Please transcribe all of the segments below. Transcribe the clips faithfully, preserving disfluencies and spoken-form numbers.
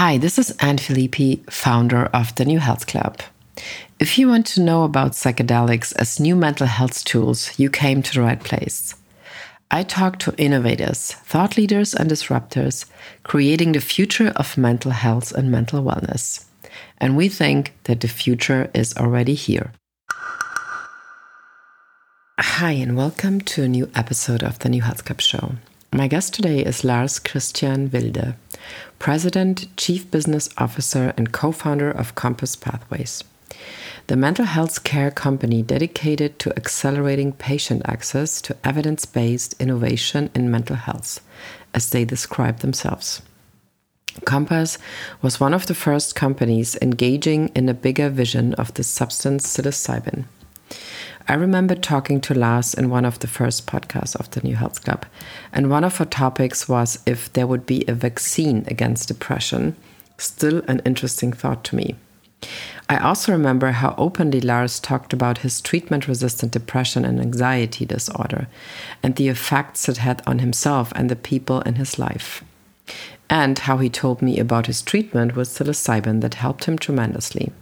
Hi, this is Anne Filippi, founder of The New Health Club. If you want to know about psychedelics as new mental health tools, you came to the right place. I talk to innovators, thought leaders and disruptors, creating the future of mental health and mental wellness. And we think that the future is already here. Hi, and welcome to a new episode of The New Health Club Show. My guest today is Lars Christian Wilde, President, Chief Business Officer, and co-founder of Compass Pathways, the mental health care company dedicated to accelerating patient access to evidence-based innovation in mental health, as they describe themselves. Compass was one of the first companies engaging in a bigger vision of the substance psilocybin. I remember talking to Lars in one of the first podcasts of the New Health Club, and one of her topics was if there would be a vaccine against depression, still an interesting thought to me. I also remember how openly Lars talked about his treatment-resistant depression and anxiety disorder, and the effects it had on himself and the people in his life, and how he told me about his treatment with psilocybin that helped him tremendously.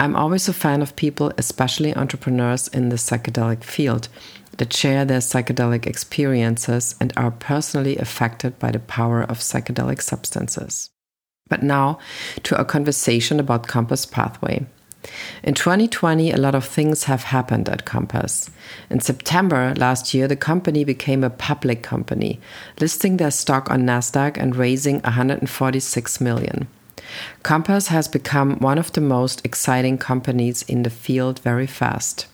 I'm always a fan of people, especially entrepreneurs in the psychedelic field, that share their psychedelic experiences and are personally affected by the power of psychedelic substances. But now to our conversation about Compass Pathway. In twenty twenty, a lot of things have happened at Compass. In September last year, the company became a public company, listing their stock on Nasdaq and raising one hundred forty-six million dollars. Compass has become one of the most exciting companies in the field very fast.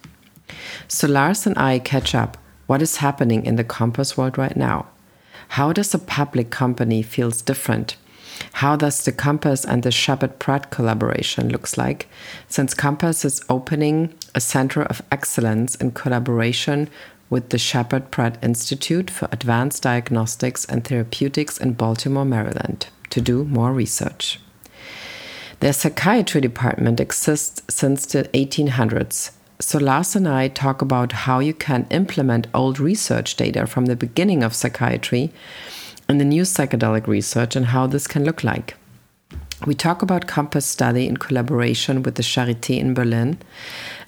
So Lars and I catch up. What is happening in the Compass world right now? How does a public company feels different? How does the Compass and the Sheppard Pratt collaboration looks like, since Compass is opening a center of excellence in collaboration with the Sheppard Pratt Institute for Advanced Diagnostics and Therapeutics in Baltimore, Maryland, to do more research? Their psychiatry department exists since the eighteen hundreds, so Lars and I talk about how you can implement old research data from the beginning of psychiatry and the new psychedelic research and how this can look like. We talk about Compass study in collaboration with the Charité in Berlin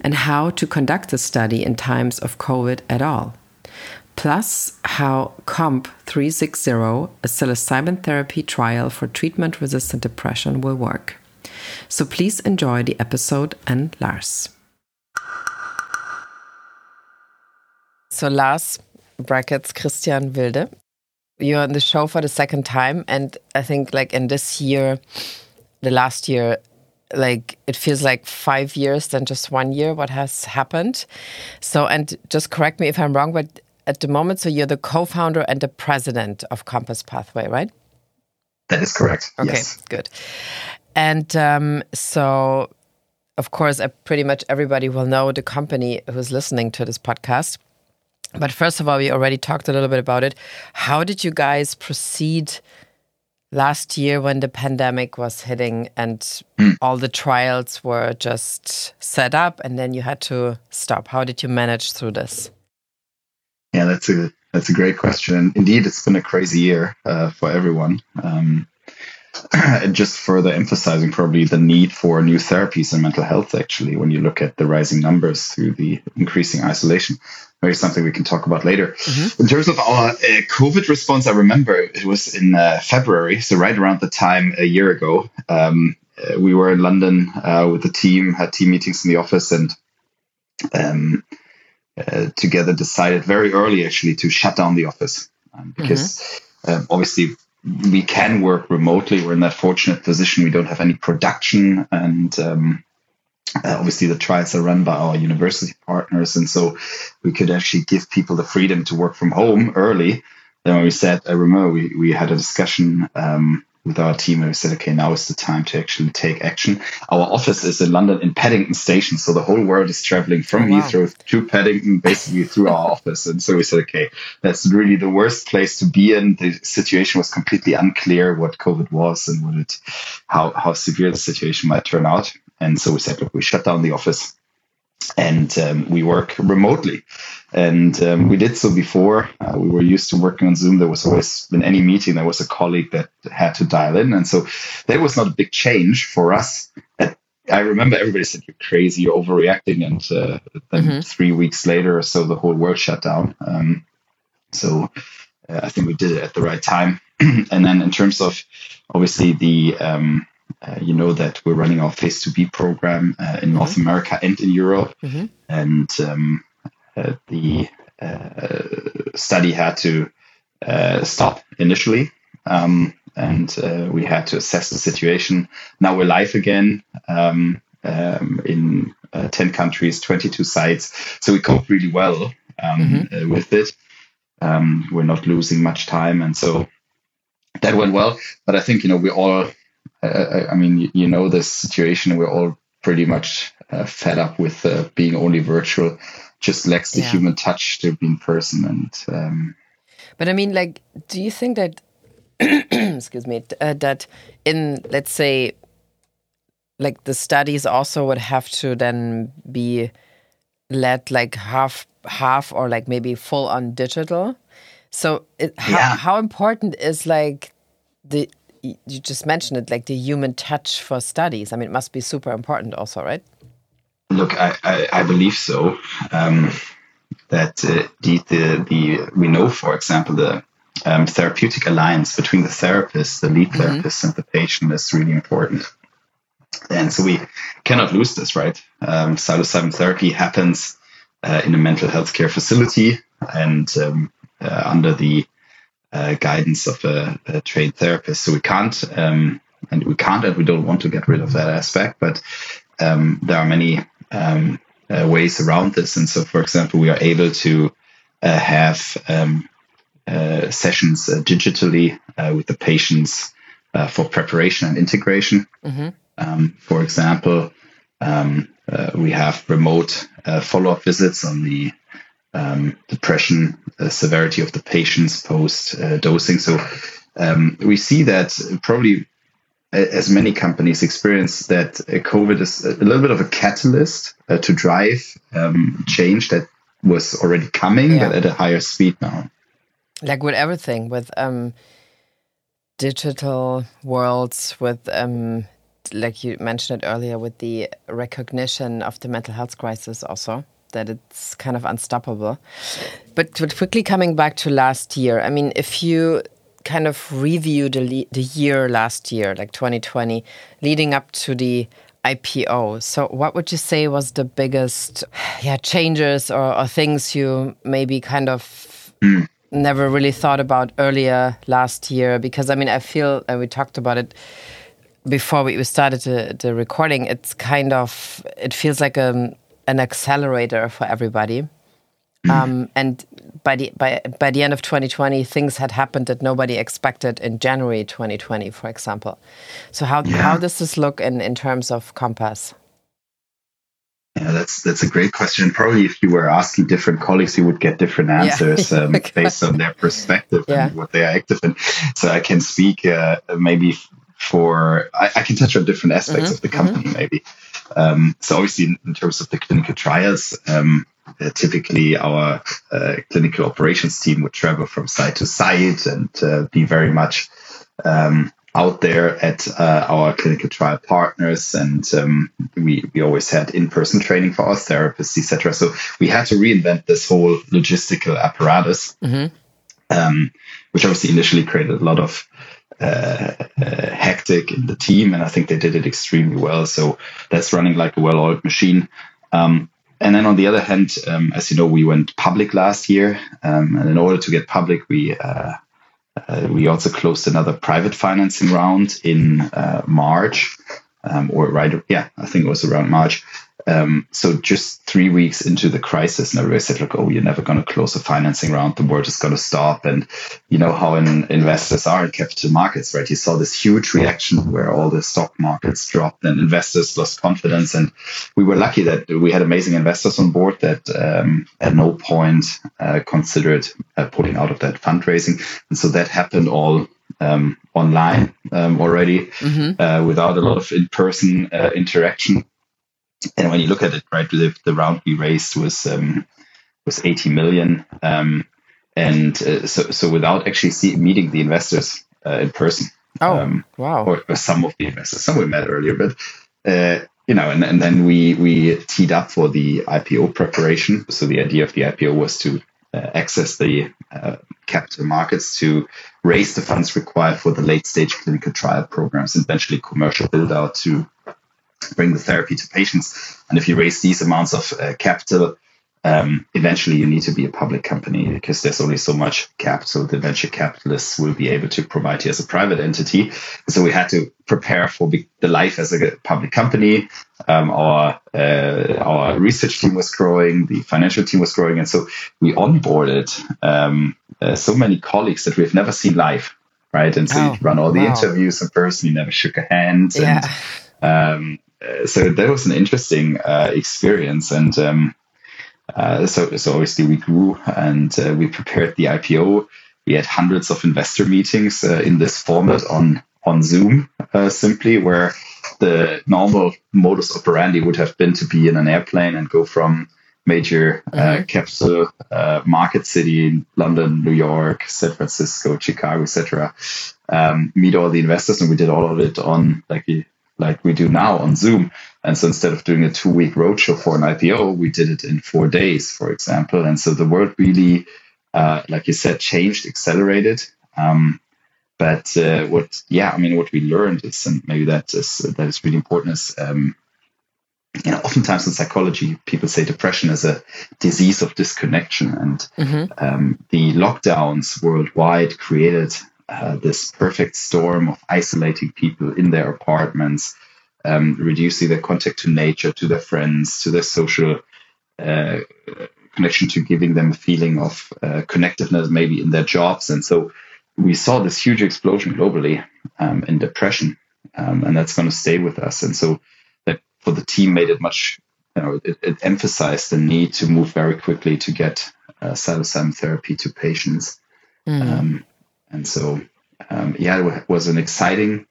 and how to conduct a study in times of COVID at all. Plus, how C O M P three sixty, a psilocybin therapy trial for treatment-resistant depression, will work. So please enjoy the episode and Lars. So Lars, brackets Christian Wilde, you're on the show for the second time. And I think like in this year, the last year, like it feels like five years than just one year what has happened. So, and just correct me if I'm wrong, but at the moment, so you're the co-founder and the president of Compass Pathway, right? That is correct. Okay, yes. Good. And um, so, of course, uh, pretty much everybody will know the company who's listening to this podcast. But first of all, we already talked a little bit about it. How did you guys proceed last year when the pandemic was hitting and mm. all the trials were just set up and then you had to stop? How did you manage through this? Yeah, that's a that's a great question. Indeed, it's been a crazy year uh, for everyone. Um, just further emphasizing probably the need for new therapies in mental health, actually, when you look at the rising numbers through the increasing isolation. Maybe something we can talk about later. Mm-hmm. In terms of our uh, COVID response, I remember it was in uh, February, so right around the time a year ago. Um, we were in London uh, with the team, had team meetings in the office, and um Uh, together decided very early actually to shut down the office um, because mm-hmm. um, obviously we can work remotely. We're in that fortunate position. We don't have any production and um, uh, obviously the trials are run by our university partners. And so we could actually give people the freedom to work from home early. Then when we said, I remember we, we had a discussion um, with our team and we said, okay, now is the time to actually take action. Our office is in London in Paddington Station. So the whole world is traveling from oh, wow. Heathrow to Paddington, basically through our office. And so we said, okay, that's really the worst place to be in. The situation was completely unclear what COVID was and what it, how, how severe the situation might turn out. And so we said, look, we shut down the office and um, we work remotely. And um, we did so before. Uh, we were used to working on Zoom. There was always, in any meeting, there was a colleague that had to dial in. And so that was not a big change for us. I remember everybody said, you're crazy, you're overreacting. And uh, then mm-hmm. three weeks later or so, the whole world shut down. Um, so uh, I think we did it at the right time. And then in terms of, obviously, the um, uh, you know that we're running our phase two B program uh, in mm-hmm. North America and in Europe. Mm-hmm. And um, uh, the uh, study had to uh, stop initially. Um, and uh, we had to assess the situation. Now we're live again um, um, in uh, ten countries, twenty-two sites. So we cope really well um, mm-hmm. uh, with it. Um, we're not losing much time. And so that went well. But I think, you know, we all, uh, I mean, you, you know, this situation, we're all pretty much uh, fed up with uh, being only virtual, just lacks the yeah. human touch to be in person. And um, But I mean, like, do you think that excuse me, uh, that in, let's say, like the studies also would have to then be led like half, half or like maybe full on digital. So it, how, yeah. how important is like the, you just mentioned it, like the human touch for studies? I mean, it must be super important also, right? Look, I, I, I believe so. Um, that uh, the, the, the, we know, for example, the Um, therapeutic alliance between the therapist, the lead therapist, mm-hmm. and the patient is really important. And so we cannot lose this, right? Um, psilocybin therapy happens uh, in a mental health care facility and um, uh, under the uh, guidance of a, a trained therapist. So we can't, um, and we can't, and we don't want to get rid of that aspect, but um, there are many um, uh, ways around this. And so, for example, we are able to uh, have um, Uh, sessions uh, digitally uh, with the patients uh, for preparation and integration. Mm-hmm. Um, for example, um, uh, we have remote uh, follow-up visits on the um, depression uh, severity of the patients post-dosing. Uh, so um, we see that probably as many companies experience that uh, COVID is a little bit of a catalyst uh, to drive um, change that was already coming, yeah. but at a higher speed now. Like with everything, with um, digital worlds, with, um, like you mentioned it earlier, with the recognition of the mental health crisis also, that it's kind of unstoppable. But, but quickly coming back to last year, I mean, if you kind of review the, le- the year last year, like twenty twenty, leading up to the I P O. So what would you say was the biggest yeah, changes or, or things you maybe kind of... Mm. never really thought about earlier last year? Because I mean, I feel, and we talked about it before we started the, the recording, it's kind of, it feels like a, an accelerator for everybody. Mm-hmm. Um, and by the, by, by the end of twenty twenty, things had happened that nobody expected in January twenty twenty, for example. So how, yeah. how does this look in, in terms of Compass? Yeah, that's that's a great question. Probably if you were asking different colleagues, you would get different answers yeah. um, based on their perspective yeah. and what they are active in. So I can speak uh, maybe for, I, I can touch on different aspects mm-hmm. of the company mm-hmm. maybe. Um, so obviously in, in terms of the clinical trials, um, uh, typically our uh, clinical operations team would travel from site to site and uh, be very much um out there at uh, our clinical trial partners, and um, we we always had in-person training for our therapists, et cetera. So we had to reinvent this whole logistical apparatus, mm-hmm. um, which obviously initially created a lot of uh, uh, hectic in the team, and I think they did it extremely well. So that's running like a well-oiled machine. Um, and then on the other hand, um, as you know, we went public last year, um, and in order to get public, we uh, Uh, we also closed another private financing round in uh, March, um, or right, yeah, I think it was around March. Um, so just three weeks into the crisis, and everybody said, "Look, oh, you're never going to close a financing round. The world is going to stop." And you know how in, investors are in capital markets, right? You saw this huge reaction where all the stock markets dropped, and investors lost confidence. And we were lucky that we had amazing investors on board that um, at no point uh, considered uh, pulling out of that fundraising. And so that happened all um, online um, already, mm-hmm. uh, without a lot of in-person uh, interaction. And when you look at it, right, the, the round we raised was um, was eighty million. Um, and uh, so, so without actually see, meeting the investors uh, in person. Oh, um, wow. Or, or some of the investors, some we met earlier, but, uh, you know, and, and then we, we teed up for the I P O preparation. So the idea of the I P O was to uh, access the uh, capital markets to raise the funds required for the late stage clinical trial programs and eventually commercial build out to bring the therapy to patients. And if you raise these amounts of uh, capital, um, eventually you need to be a public company because there's only so much capital the venture capitalists will be able to provide you as a private entity. So we had to prepare for be- the life as a public company. Um, our uh, our research team was growing, the financial team was growing. And so we onboarded um, uh, so many colleagues that we've never seen live, right? And so oh, you run all the wow. interviews in person, you never shook a hand. Yeah. And, um, so that was an interesting uh, experience, and um, uh, so so obviously we grew and uh, we prepared the I P O. We had hundreds of investor meetings uh, in this format on on Zoom, uh, simply where the normal modus operandi would have been to be in an airplane and go from major uh, mm-hmm. capital uh, market city in London, New York, San Francisco, Chicago, et cetera. Um, meet all the investors, and we did all of it on like. A, like we do now on Zoom. And so instead of doing a two-week roadshow for an I P O, we did it in four days, for example. And so the world really, uh, like you said, changed, accelerated. Um, but uh, what, yeah, I mean, what we learned is, and maybe that is that is really important, is um, you know, oftentimes in psychology, people say depression is a disease of disconnection. And mm-hmm. um, the lockdowns worldwide created Uh, this perfect storm of isolating people in their apartments, um, reducing their contact to nature, to their friends, to their social uh, connection, to giving them a feeling of uh, connectedness maybe in their jobs. And so we saw this huge explosion globally um, in depression, um, and that's going to stay with us. And so that for the team made it much, you know, it, it emphasized the need to move very quickly to get uh, psilocybin therapy to patients. Mm. Um, And so, um, yeah, it was an exciting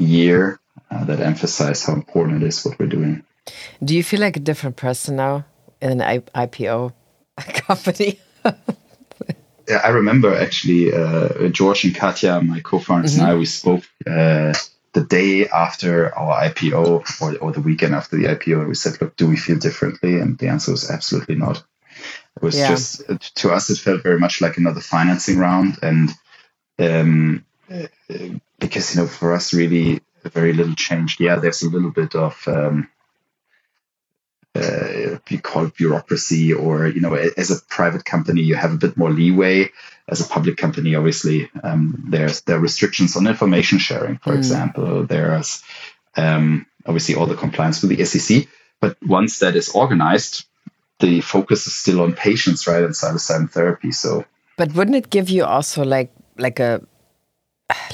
year uh, that emphasized how important it is what we're doing. Do you feel like a different person now in an I- IPO company? Yeah, I remember actually uh, George and Katja, my co-founders, mm-hmm. and I, we spoke uh, the day after our I P O or, or the weekend after the I P O. And we said, look, do we feel differently? And the answer was absolutely not. It was yeah. just, to us, it felt very much like another financing round. And Um, because, you know, for us, really very little changed. Yeah, there's a little bit of, um, uh, you call it bureaucracy, or, you know, as a private company, you have a bit more leeway. As a public company, obviously, um, there's there are restrictions on information sharing, for mm. example. There's um, obviously all the compliance with the S E C. But once that is organized, the focus is still on patients, right, and psilocybin therapy. So, but wouldn't it give you also like like a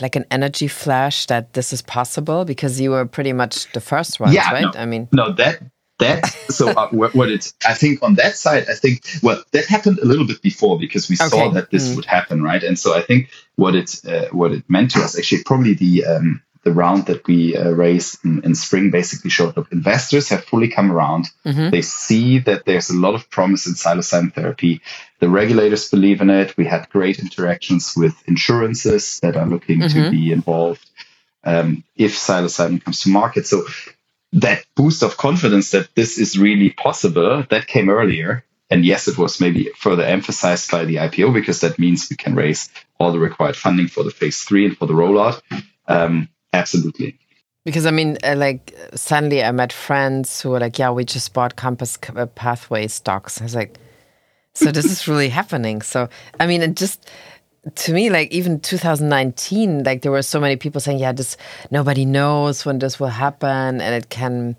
like an energy flash that this is possible, because you were pretty much the first one, yeah, right? No, I mean, no, that that so uh, what it's I think on that side, I think well that happened a little bit before because we okay. saw that this mm. would happen, right? And so I think what it uh, what it meant to us actually probably the um, the round that we uh, raised in, in spring basically showed up. Investors have fully come around. Mm-hmm. They see that there's a lot of promise in psilocybin therapy. The regulators believe in it. We had great interactions with insurances that are looking mm-hmm. to be involved um, if psilocybin comes to market. So that boost of confidence that this is really possible, that came earlier. And yes, it was maybe further emphasized by the I P O, because that means we can raise all the required funding for the phase three and for the rollout. Um, Absolutely. Because, I mean, uh, like, suddenly I met friends who were like, yeah, we just bought Compass Pathways stocks. I was like, so this is really happening. So, I mean, it just, to me, like, even two thousand nineteen, like, there were so many people saying, yeah, this, nobody knows when this will happen, and it can,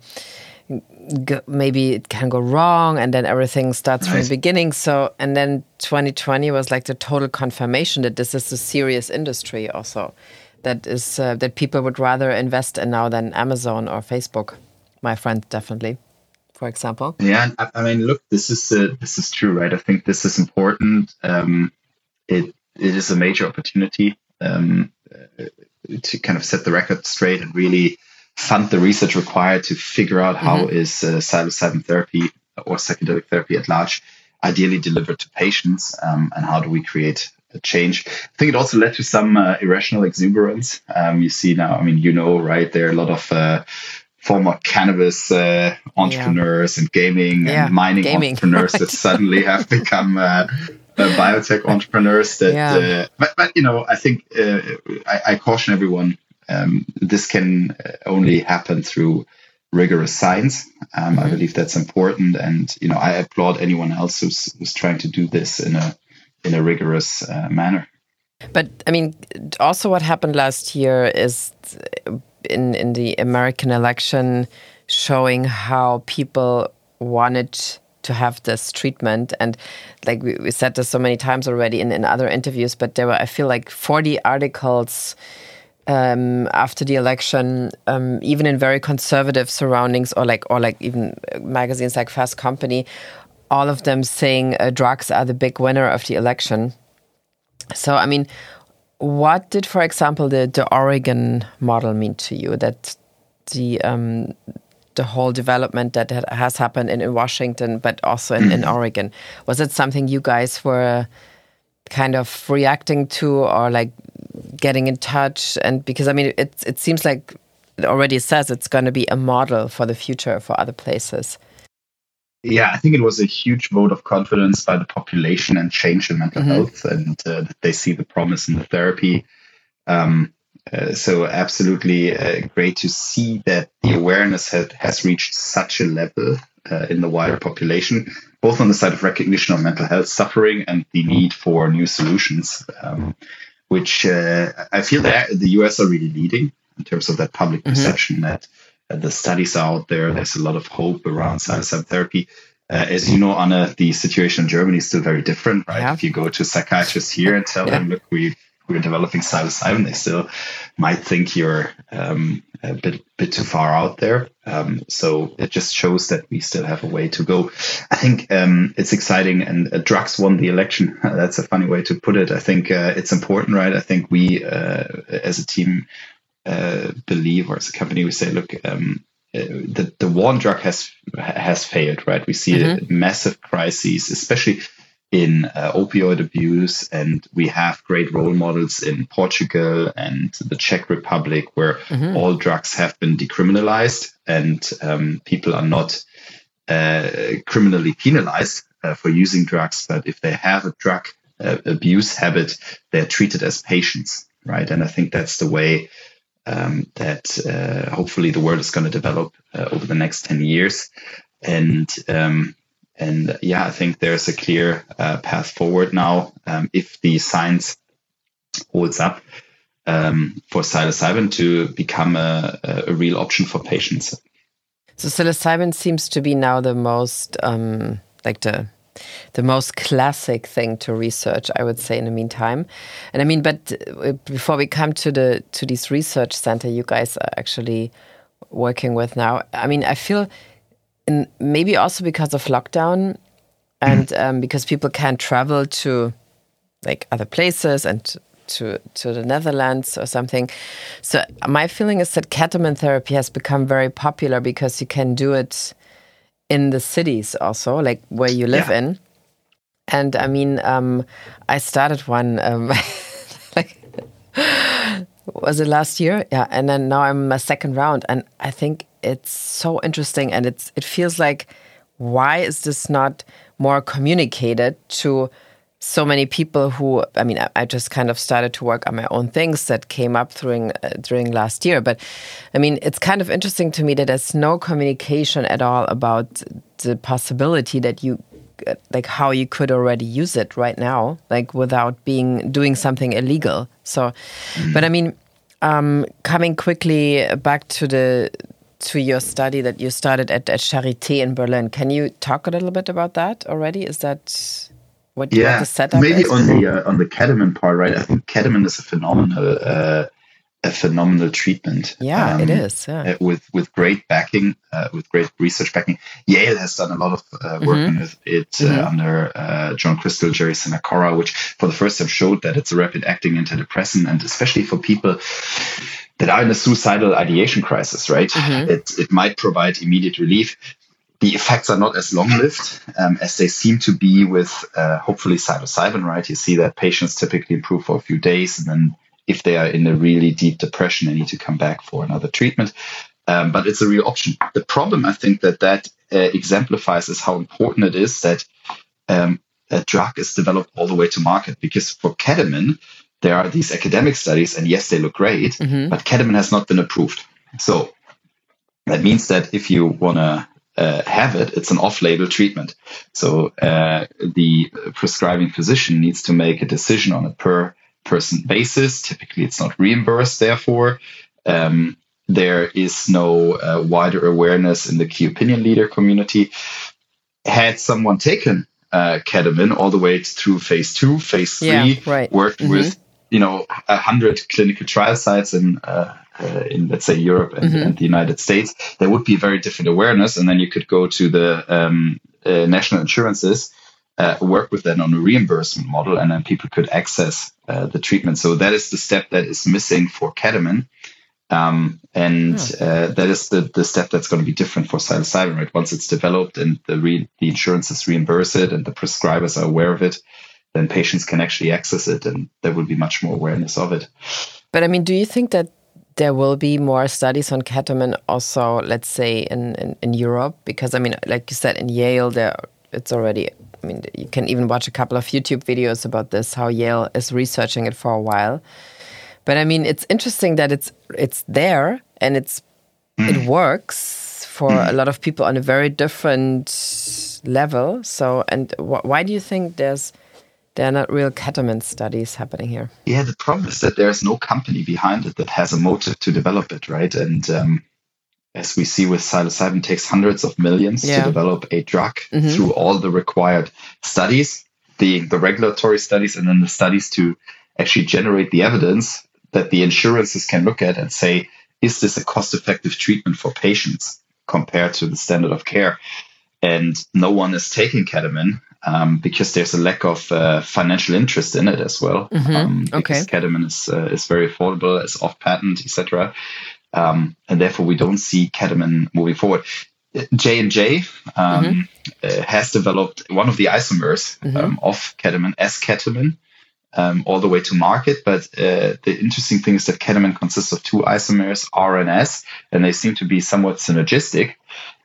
go, maybe it can go wrong, and then everything starts right. from the beginning. So, and then twenty twenty was like the total confirmation that this is a serious industry also. That is uh, that people would rather invest in now than Amazon or Facebook. My friend, definitely, for example. Yeah, I, I mean, look, this is uh, this is true, right? I think this is important. Um, it it is a major opportunity um, to kind of set the record straight and really fund the research required to figure out how mm-hmm. is uh, psilocybin therapy or psychedelic therapy at large ideally delivered to patients, um, and how do we create a change. I think it also led to some uh, irrational exuberance. Um, you see now, I mean, you know, right, there are a lot of uh, former cannabis uh, entrepreneurs yeah. and gaming yeah. and mining gaming. entrepreneurs right. that suddenly have become uh, Uh, biotech entrepreneurs that, yeah. uh, but, but, you know, I think uh, I, I caution everyone, um, this can only happen through rigorous science. Um, mm-hmm. I believe that's important. And, you know, I applaud anyone else who's, who's trying to do this in a, in a rigorous uh, manner. But, I mean, also what happened last year is in, in the American election showing how people wanted to have this treatment. And like we, we said this so many times already in, in other interviews, but there were, I feel like, forty articles um, after the election, um, even in very conservative surroundings or like or like even magazines like Fast Company, all of them saying uh, drugs are the big winner of the election. So, I mean, what did, for example, the, the Oregon model mean to you? That the... Um, the whole development that has happened in, in Washington, but also in, in Oregon. Was it something you guys were kind of reacting to or like getting in touch? And because, I mean, it, it seems like it already says it's going to be a model for the future for other places. Yeah, I think it was a huge vote of confidence by the population and change in mental mm-hmm. health. And uh, they see the promise in the therapy. Um Uh, so absolutely uh, great to see that the awareness had, has reached such a level uh, in the wider population, both on the side of recognition of mental health suffering and the need for new solutions, um, which uh, I feel that the U S are really leading in terms of that public perception mm-hmm. that uh, the studies are out there. There's a lot of hope around psilocybin therapy. Uh, as you know, Anna, the situation in Germany is still very different, right? Yeah. If you go to a psychiatrist here and tell yeah. them, look, we we're developing psilocybin, they still might think you're um, a bit bit too far out there. Um, so it just shows that we still have a way to go. I think um, it's exciting, and uh, drugs won the election. That's a funny way to put it. I think uh, it's important, right? I think we, uh, as a team, uh, believe, or as a company, we say, look, um, uh, the, the war on drug has, has failed, right? We see mm-hmm. massive crises, especially in uh, opioid abuse, and we have great role models in Portugal and the Czech Republic where mm-hmm. all drugs have been decriminalized and um, people are not uh, criminally penalized uh, for using drugs, but if they have a drug uh, abuse habit, they're treated as patients, right? And I think that's the way um, that uh, hopefully the world is going to develop uh, over the next ten years. And um And yeah, I think there's a clear uh, path forward now um, if the science holds up um, for psilocybin to become a, a real option for patients. So psilocybin seems to be now the most um, like the the most classic thing to research, I would say, in the meantime. And I mean, but before we come to the to this research center you guys are actually working with now, I mean, I feel. And maybe also because of lockdown and um, because people can't travel to like other places and to to the Netherlands or something. So my feeling is that ketamine therapy has become very popular because you can do it in the cities also, like where you live yeah. in. And I mean, um, I started one um, like was it last year? Yeah. And then now I'm a second round and I think it's so interesting, and it's it feels like, why is this not more communicated to so many people who, I mean, I, I just kind of started to work on my own things that came up during, uh, during last year. But I mean, it's kind of interesting to me that there's no communication at all about the possibility that you, like how you could already use it right now, like without being, doing something illegal. So, but I mean, um, coming quickly back to the, to your study that you started at, at Charité in Berlin. Can you talk a little bit about that already? Is that what, yeah, what the setup maybe is? Maybe on the uh, on the ketamine part, right? I think ketamine is a phenomenal uh, a phenomenal treatment. Yeah, um, it is. Yeah. With with great backing, uh, with great research backing. Yale has done a lot of uh, work mm-hmm. with it mm-hmm. uh, under uh, John Crystal, Jerry Sanacora, which for the first time showed that it's a rapid acting antidepressant, and especially for people that are in a suicidal ideation crisis, right? Mm-hmm. It, it might provide immediate relief. the effects are not as long-lived um, as they seem to be with uh, hopefully psilocybin, right? You see that patients typically improve for a few days, and then if they are in a really deep depression, they need to come back for another treatment. Um, but it's a real option. The problem, I think, that that uh, exemplifies is how important it is that um, a drug is developed all the way to market. Because for ketamine, there are these academic studies, and yes, they look great, mm-hmm. but ketamine has not been approved. So that means that if you want to Uh, have it, it's an off-label treatment. So uh, the prescribing physician needs to make a decision on a per-person basis. Typically, it's not reimbursed, therefore. Um, there is no uh, wider awareness in the key opinion leader community. Had someone taken uh, ketamine all the way through phase two, phase three, yeah, right. worked mm-hmm. with you know a hundred clinical trial sites in uh, Uh, in, let's say, Europe and, mm-hmm. and the United States, there would be very different awareness. And then you could go to the um, uh, national insurances, uh, work with them on a reimbursement model, and then people could access uh, the treatment. So that is the step that is missing for ketamine. Um, and oh. uh, that is the, the step that's going to be different for psilocybin, right? Once it's developed and the, re- the insurances reimburse it and the prescribers are aware of it, then patients can actually access it, and there will be much more awareness of it. But I mean, do you think that there will be more studies on ketamine also, let's say, in, in, in Europe? Because, I mean, like you said, in Yale, there it's already, I mean, you can even watch a couple of YouTube videos about this, how Yale is researching it for a while. But, I mean, it's interesting that it's it's there and it's mm. it works for mm. a lot of people on a very different level. So, and wh- why do you think there's... There are not real ketamine studies happening here? Yeah, the problem is that there's no company behind it that has a motive to develop it, right? And um, as we see with psilocybin, it takes hundreds of millions yeah. to develop a drug mm-hmm. through all the required studies, the, the regulatory studies, and then the studies to actually generate the evidence that the insurances can look at and say, is this a cost-effective treatment for patients compared to the standard of care? And no one is taking ketamine. Um, because there's a lack of uh, financial interest in it as well. Mm-hmm. Um, because okay. ketamine is uh, is very affordable, it's off patent, et cetera, um, and therefore we don't see ketamine moving forward. J and J has developed one of the isomers mm-hmm. um, of ketamine as ketamine um, all the way to market. But uh, the interesting thing is that ketamine consists of two isomers, R and S, and they seem to be somewhat synergistic.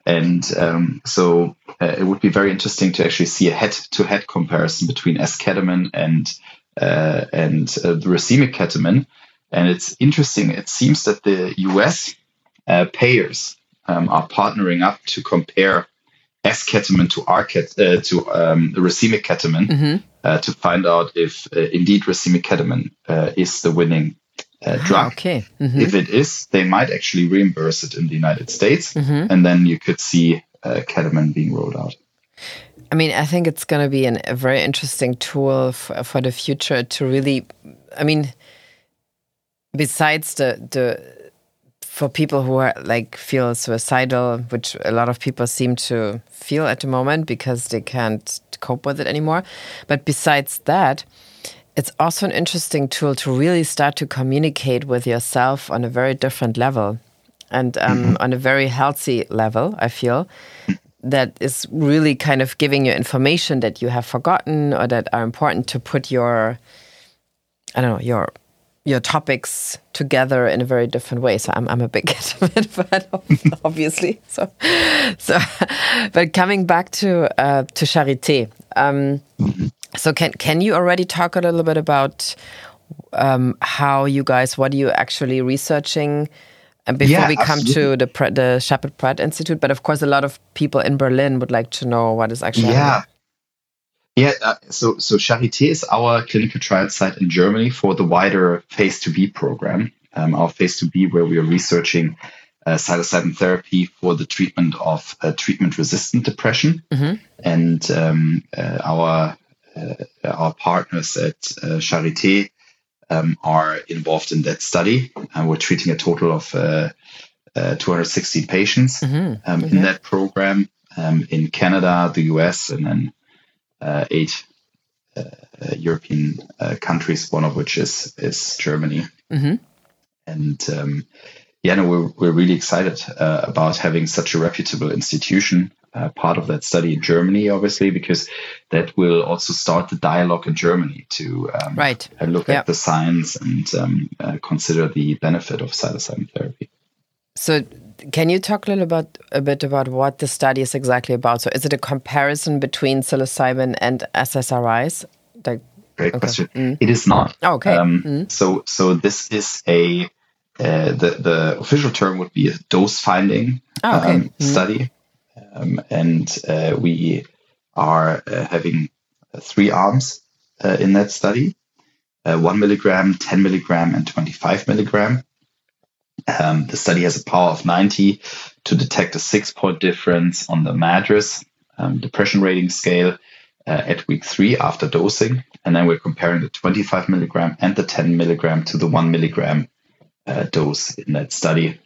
And um, so uh, it would be very interesting to actually see a head-to-head comparison between S-ketamine and uh, and uh, the racemic ketamine. And it's interesting. It seems that the U S uh, payers um, are partnering up to compare S-ketamine to R-ket- uh, to um, racemic ketamine mm-hmm. uh, to find out if uh, indeed racemic ketamine uh, is the winning Uh, drug. Ah, okay. mm-hmm. If it is, they might actually reimburse it in the United States, mm-hmm. and then you could see uh, ketamine being rolled out. I mean, I think it's going to be an, a very interesting tool f- for the future to really, I mean, besides the the for people who are like feel suicidal, which a lot of people seem to feel at the moment because they can't cope with it anymore. But besides that, it's also an interesting tool to really start to communicate with yourself on a very different level and um, mm-hmm. on a very healthy level, I feel, that is really kind of giving you information that you have forgotten or that are important to put your, I don't know, your your topics together in a very different way. So I'm I'm a big ketamine fan, obviously. So, so, but coming back to uh, to Charité, um, mm-hmm. So can can you already talk a little bit about um, how you guys, what are you actually researching? And before yeah, we come absolutely. to the Pre- the Sheppard Pratt Institute, but of course, a lot of people in Berlin would like to know what is actually yeah, yeah. Uh, so so Charité is our clinical trial site in Germany for the wider phase two B program. Um, our phase two B, where we are researching Uh, psilocybin therapy for the treatment of uh, treatment-resistant depression, mm-hmm. and um, uh, our uh, our partners at uh, Charité um, are involved in that study. Uh, we're treating a total of uh, uh, two hundred sixty patients mm-hmm. Um, mm-hmm. in that program um, in Canada, the U S, and then uh, eight uh, European uh, countries, one of which is is Germany, mm-hmm. and. Um, Yeah, no, we're we're really excited uh, about having such a reputable institution uh, part of that study in Germany, obviously, because that will also start the dialogue in Germany to um, right. uh, look yep. at the science and um, uh, consider the benefit of psilocybin therapy. So can you talk a little about, a bit about what the study is exactly about? So is it a comparison between psilocybin and S S R Is? Like, Great okay. question. Mm. It is not. Oh, okay. Um, mm. So so this is a, uh, the, the official term would be a dose-finding oh, okay. um, mm. study. Um, and uh, we are uh, having three arms uh, in that study, uh, one milligram, ten milligram, and twenty-five milligram. Um, the study has a power of ninety to detect a six-point difference on the MADRS, um, depression rating scale, uh, at week three after dosing. And then we're comparing the twenty-five milligram and the ten milligram to the one milligram uh, dose in that study.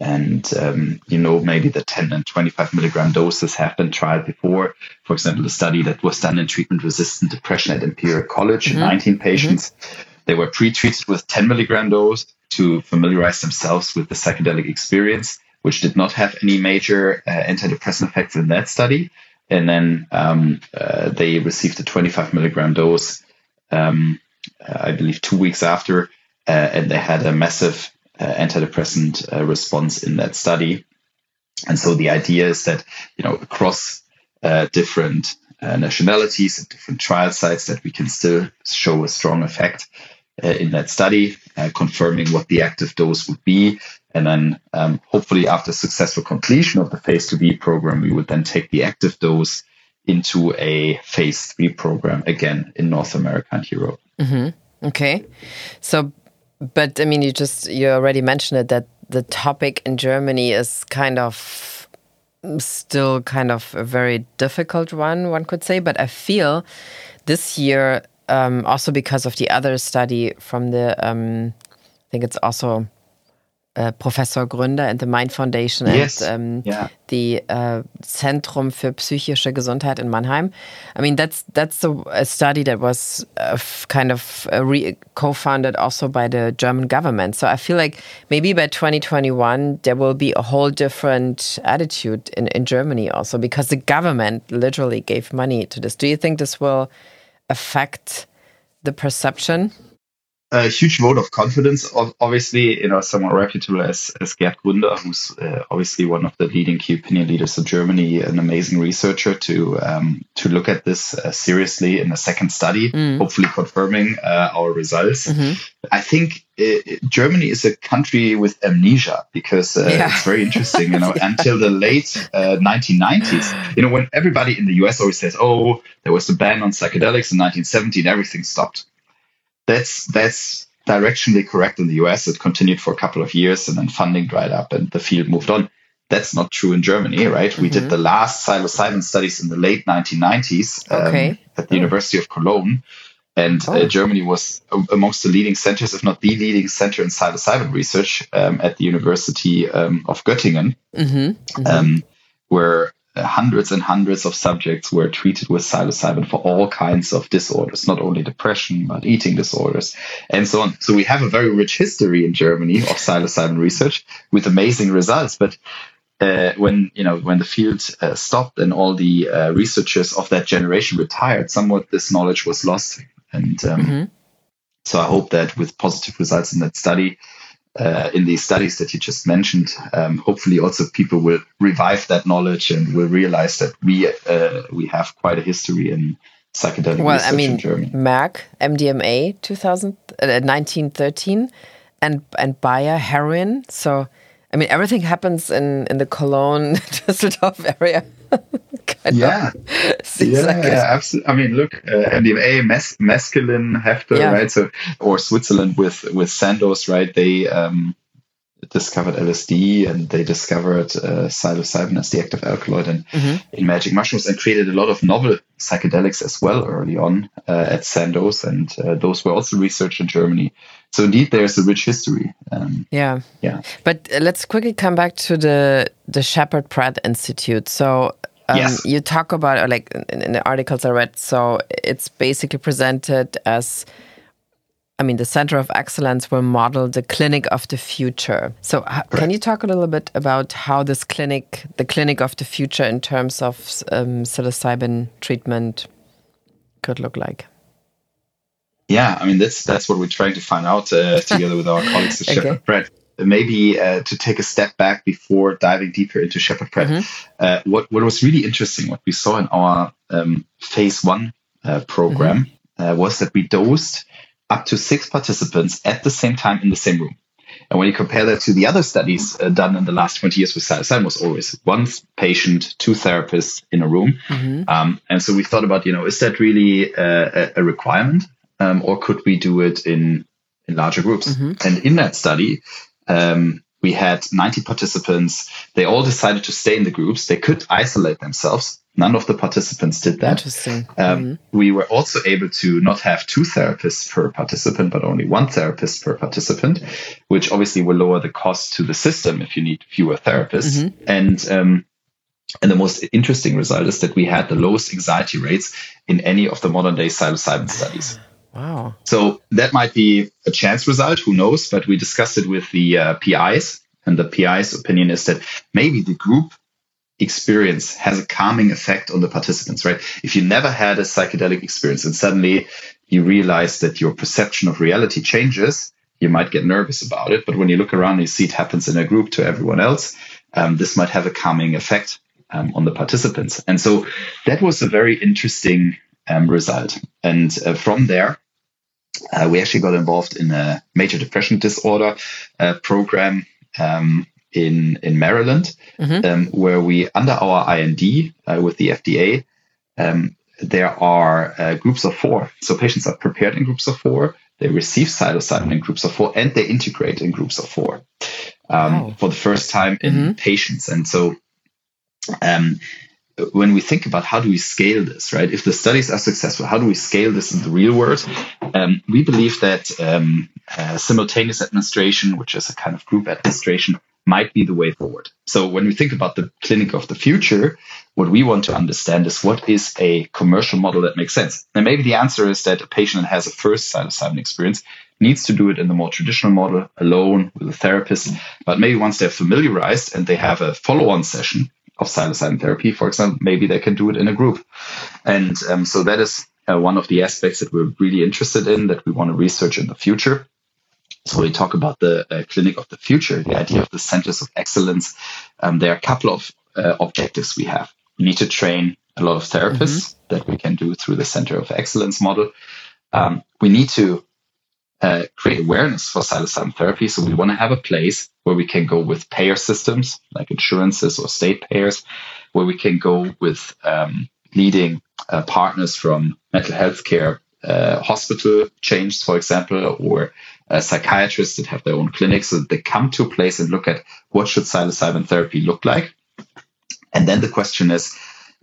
And, um, you know, maybe the ten and twenty-five milligram doses have been tried before. For example, a study that was done in treatment-resistant depression at Imperial College, mm-hmm. nineteen patients. Mm-hmm. They were pre-treated with ten milligram dose to familiarize themselves with the psychedelic experience, which did not have any major uh, antidepressant effects in that study. And then um, uh, they received a twenty-five milligram dose, um, I believe, two weeks after, uh, and they had a massive uh, antidepressant uh, response in that study. And so the idea is that, you know, across uh, different uh, nationalities and different trial sites, that we can still show a strong effect Uh, in that study, uh, confirming what the active dose would be. And then um, hopefully after successful completion of the phase two B program, we would then take the active dose into a phase three program again in North America and Europe. Mm-hmm. Okay. So, but I mean, you just, you already mentioned it, that the topic in Germany is kind of still kind of a very difficult one, one could say. But I feel this year, Um, also because of the other study from the, um, I think it's also uh, Professor Gründer and the Mind Foundation yes. and um, yeah. the uh, Zentrum für psychische Gesundheit in Mannheim. I mean, that's that's a, a study that was uh, kind of re- co-founded also by the German government. So I feel like maybe by twenty twenty-one, there will be a whole different attitude in, in Germany also, because the government literally gave money to this. Do you think this will affect the perception? A huge vote of confidence, obviously, you know, someone reputable as, as Gerd Gründer, who's uh, obviously one of the leading key opinion leaders in Germany, an amazing researcher, to um, to look at this uh, seriously in a second study, mm. hopefully confirming uh, our results. Mm-hmm. I think uh, Germany is a country with amnesia, because uh, yeah. it's very interesting, you know, yeah. until the late uh, nineteen nineties, you know, when everybody in the U S always says, oh, there was a ban on psychedelics in nineteen seventy and everything stopped. That's that's directionally correct in the U S. It continued for a couple of years and then funding dried up and the field moved on. That's not true in Germany, right? Mm-hmm. We did the last psilocybin studies in the late nineteen nineties um, okay. at the oh. University of Cologne. And oh. uh, Germany was a- amongst the leading centers, if not the leading center in psilocybin research um, at the University um, of Göttingen, mm-hmm. Mm-hmm. Um, where hundreds and hundreds of subjects were treated with psilocybin for all kinds of disorders, not only depression, but eating disorders and so on. So we have a very rich history in Germany of psilocybin research with amazing results. But uh, when, you know, when the field uh, stopped and all the uh, researchers of that generation retired, somewhat this knowledge was lost. And um, mm-hmm. so I hope that with positive results in that study, Uh, in these studies that you just mentioned, um, hopefully also people will revive that knowledge and will realize that we uh, we have quite a history in psychedelic well, research I mean, in Germany. Merck, M D M A, two thousand, uh, nineteen thirteen, and and Bayer, heroin. So, I mean, everything happens in, in the Cologne, Düsseldorf area. kind yeah, yeah, like yeah absolutely. I mean, look, uh, M D M A, mes- mescaline, Hefter, yeah. right? So, or Switzerland with with Sandoz, right? They um, discovered L S D and they discovered uh, psilocybin as the active alkaloid and mm-hmm. in magic mushrooms, and created a lot of novel psychedelics as well early on uh, at Sandoz, and uh, those were also researched in Germany. So indeed, there's a rich history. Um, yeah, yeah. But uh, let's quickly come back to the the Sheppard Pratt Institute. So um, yes. you talk about, or like in, in the articles I read, so it's basically presented as I mean, the Center of Excellence will model the clinic of the future. So h- can you talk a little bit about how this clinic, the clinic of the future in terms of um, psilocybin treatment could look like? Yeah, I mean, that's that's what we're trying to find out uh, together with our colleagues at okay. Sheppard Pratt. Maybe uh, to take a step back before diving deeper into Sheppard Pratt, mm-hmm. uh, what, what was really interesting, what we saw in our um, phase one uh, program mm-hmm. uh, was that we dosed up to six participants at the same time in the same room. And when you compare that to the other studies uh, done in the last twenty years with psilocybin, was always one patient, two therapists in a room. Mm-hmm. Um, and so we thought about, you know, is that really uh, a requirement? Um, or could we do it in, in larger groups? Mm-hmm. And in that study, um, we had ninety participants. They all decided to stay in the groups. They could isolate themselves. None of the participants did that. Interesting. Um, mm-hmm. We were also able to not have two therapists per participant, but only one therapist per participant, which obviously will lower the cost to the system if you need fewer therapists. Mm-hmm. And um, and the most interesting result is that we had the lowest anxiety rates in any of the modern-day psilocybin studies. Wow. So that might be a chance result, who knows, but we discussed it with the uh, P Is, and the P I's opinion is that maybe the group experience has a calming effect on the participants, right? If you never had a psychedelic experience and suddenly you realize that your perception of reality changes, you might get nervous about it. But when you look around and you see it happens in a group to everyone else, um, this might have a calming effect um, on the participants. And so that was a very interesting um, result. And uh, from there, Uh, we actually got involved in a major depression disorder uh, program um, in in Maryland, mm-hmm. um, where we, under our I N D uh, with the F D A, um, there are uh, groups of four. So patients are prepared in groups of four. They receive psilocybin in groups of four, and they integrate in groups of four um, wow. for the first time in mm-hmm. patients. And so um, when we think about how do we scale this, right? If the studies are successful, how do we scale this in the real world? Um, we believe that um, uh, simultaneous administration, which is a kind of group administration, might be the way forward. So when we think about the clinic of the future, what we want to understand is what is a commercial model that makes sense. And maybe the answer is that a patient that has a first psilocybin experience needs to do it in the more traditional model, alone with a therapist. But maybe once they're familiarized and they have a follow-on session of psilocybin therapy, for example, maybe they can do it in a group. And um, so that is uh, one of the aspects that we're really interested in, that we want to research in the future. So we talk about the uh, clinic of the future, the idea of the centers of excellence. Um, there are a couple of uh, objectives we have. We need to train a lot of therapists mm-hmm. that we can do through the center of excellence model. Um, we need to Uh, create awareness for psilocybin therapy. So we want to have a place where we can go with payer systems, like insurances or state payers, where we can go with um, leading uh, partners from mental health care, uh, hospital chains, for example, or uh, psychiatrists that have their own clinics. So they come to a place and look at what should psilocybin therapy look like. And then the question is,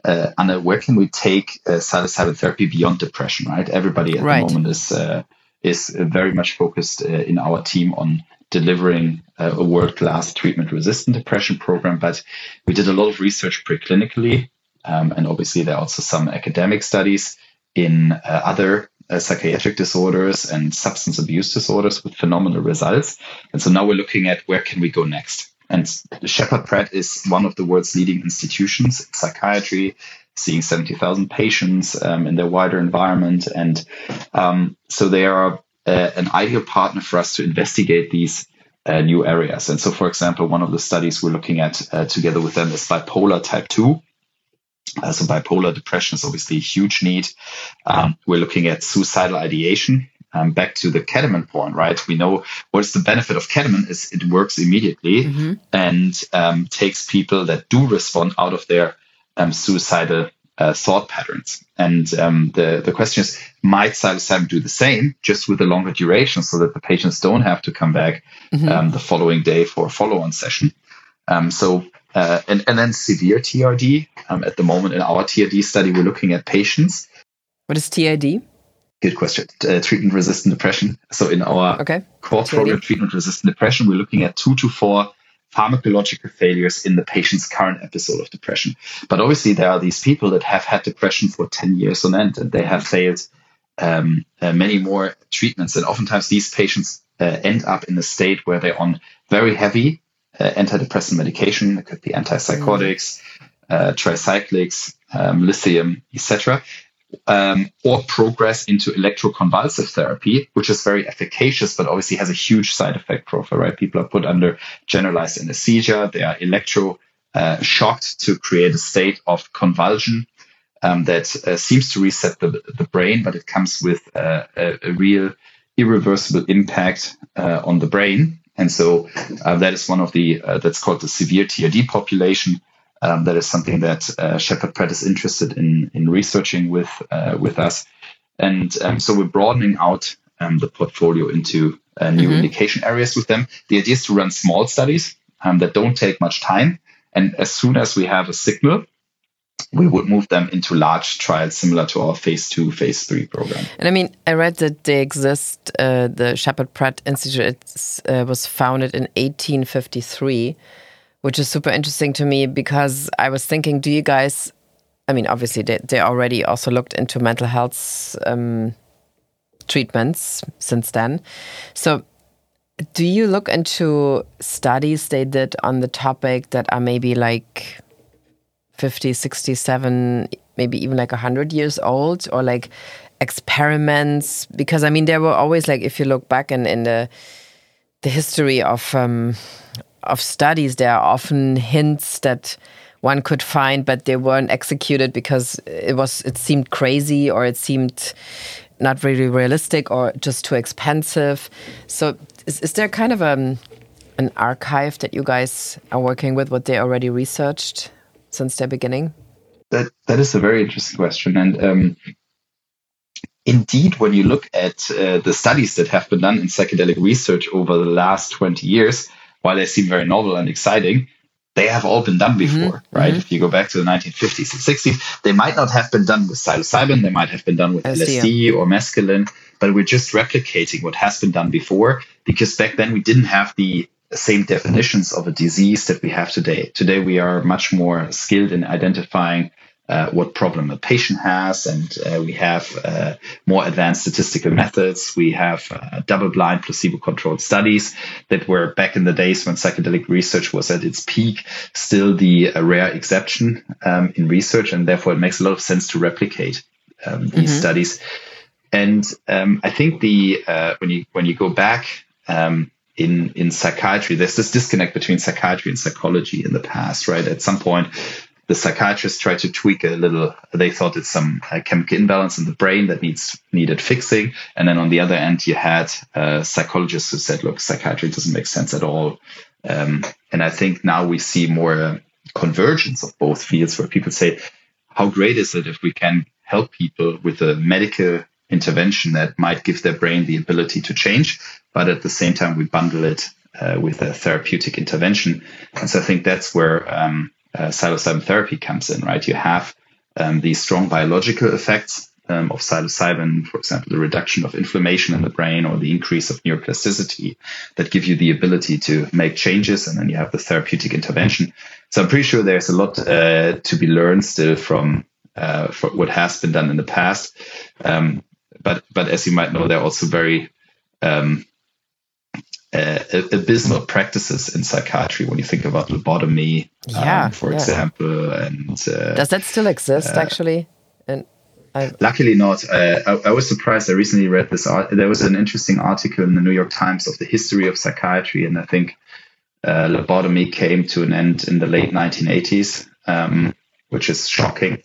uh, Anna, where can we take uh, psilocybin therapy beyond depression, right? Everybody at right. the moment is... Uh, is very much focused uh, in our team on delivering uh, a world-class treatment-resistant depression program. But we did a lot of research preclinically, um, and obviously there are also some academic studies in uh, other uh, psychiatric disorders and substance abuse disorders with phenomenal results. And so now we're looking at where can we go next. And Sheppard Pratt is one of the world's leading institutions in psychiatry, seeing seventy thousand patients um, in their wider environment. And um, so they are uh, an ideal partner for us to investigate these uh, new areas. And so, for example, one of the studies we're looking at uh, together with them is bipolar type two. Uh, so bipolar depression is obviously a huge need. Um, we're looking at suicidal ideation. Um, back to the ketamine point, right? We know what's the benefit of ketamine is it works immediately mm-hmm. and um, takes people that do respond out of their um, suicidal uh, thought patterns. And um, the, the question is, might psilocybin do the same, just with a longer duration so that the patients don't have to come back mm-hmm. um, the following day for a follow-on session? Um, so, uh, and, and then severe T R D. Um, at the moment in our T R D study, we're looking at patients. What is T R D? Good question. Uh, treatment-resistant depression. So in our okay. core program, treatment-resistant depression, we're looking at two to four pharmacological failures in the patient's current episode of depression. But obviously, there are these people that have had depression for ten years on end, and they have failed um, uh, many more treatments. And oftentimes these patients uh, end up in a state where they're on very heavy uh, antidepressant medication. It could be antipsychotics, uh, tricyclics, um, lithium, et cetera, um, or progress into electroconvulsive therapy, which is very efficacious, but obviously has a huge side effect profile, right? People are put under generalized anesthesia. They are electro Uh, shocked to create a state of convulsion um, that uh, seems to reset the, the brain, but it comes with uh, a, a real irreversible impact uh, on the brain. And so uh, that is one of the, uh, that's called the severe T R D population. Um, that is something that uh, Sheppard Pratt is interested in in researching with, uh, with us. And um, so we're broadening out um, the portfolio into uh, new mm-hmm. indication areas with them. The idea is to run small studies um, that don't take much time. And as soon as we have a signal, we would move them into large trials similar to our phase two, phase three program. And I mean, I read that they exist, uh, the Sheppard Pratt Institute uh, was founded in eighteen fifty-three, which is super interesting to me because I was thinking, do you guys, I mean, obviously they, they already also looked into mental health um, treatments since then. So do you look into studies they did on the topic that are maybe like fifty, sixty, seven, maybe even like one hundred years old, or like experiments? Because I mean, there were always, like, if you look back in, in the the history of um, of studies, there are often hints that one could find, but they weren't executed because it was it seemed crazy, or it seemed not really realistic, or just too expensive. So Is, is there kind of um, an archive that you guys are working with, what they already researched since their beginning? That That is a very interesting question. And um, indeed, when you look at uh, the studies that have been done in psychedelic research over the last twenty years, while they seem very novel and exciting, they have all been done before, mm-hmm. right? Mm-hmm. If you go back to the nineteen fifties and sixties, they might not have been done with psilocybin, they might have been done with L S D or mescaline, but we're just replicating what has been done before, because back then we didn't have the same definitions of a disease that we have today. Today we are much more skilled in identifying uh, what problem a patient has, and uh, we have uh, more advanced statistical methods. We have uh, double-blind, placebo-controlled studies that were, back in the days when psychedelic research was at its peak, still the uh, rare exception um, in research, and therefore it makes a lot of sense to replicate um, these mm-hmm. studies. And um, I think the uh, when you when you go back um, in in psychiatry, there's this disconnect between psychiatry and psychology in the past, right? At some point, the psychiatrists tried to tweak a little. They thought it's some uh, chemical imbalance in the brain that needs needed fixing. And then on the other end, you had uh, psychologists who said, "Look, psychiatry doesn't make sense at all." Um, and I think now we see more uh, convergence of both fields, where people say, "How great is it if we can help people with a medical intervention that might give their brain the ability to change, but at the same time we bundle it uh, with a therapeutic intervention?" And so I think that's where um, uh, psilocybin therapy comes in, right? You have um, these strong biological effects um, of psilocybin, for example, the reduction of inflammation in the brain or the increase of neuroplasticity, that give you the ability to make changes, and then you have the therapeutic intervention. So I'm pretty sure there's a lot uh, to be learned still from, uh, from what has been done in the past. Um, But but as you might know, there are also very um, uh, abysmal practices in psychiatry when you think about lobotomy, yeah, um, for yeah. example. And uh, does that still exist, uh, actually? And I've... Luckily not. Uh, I, I was surprised. I recently read this. Art- there was an interesting article in the New York Times of the history of psychiatry. And I think uh, lobotomy came to an end in the late nineteen eighties, um, which is shocking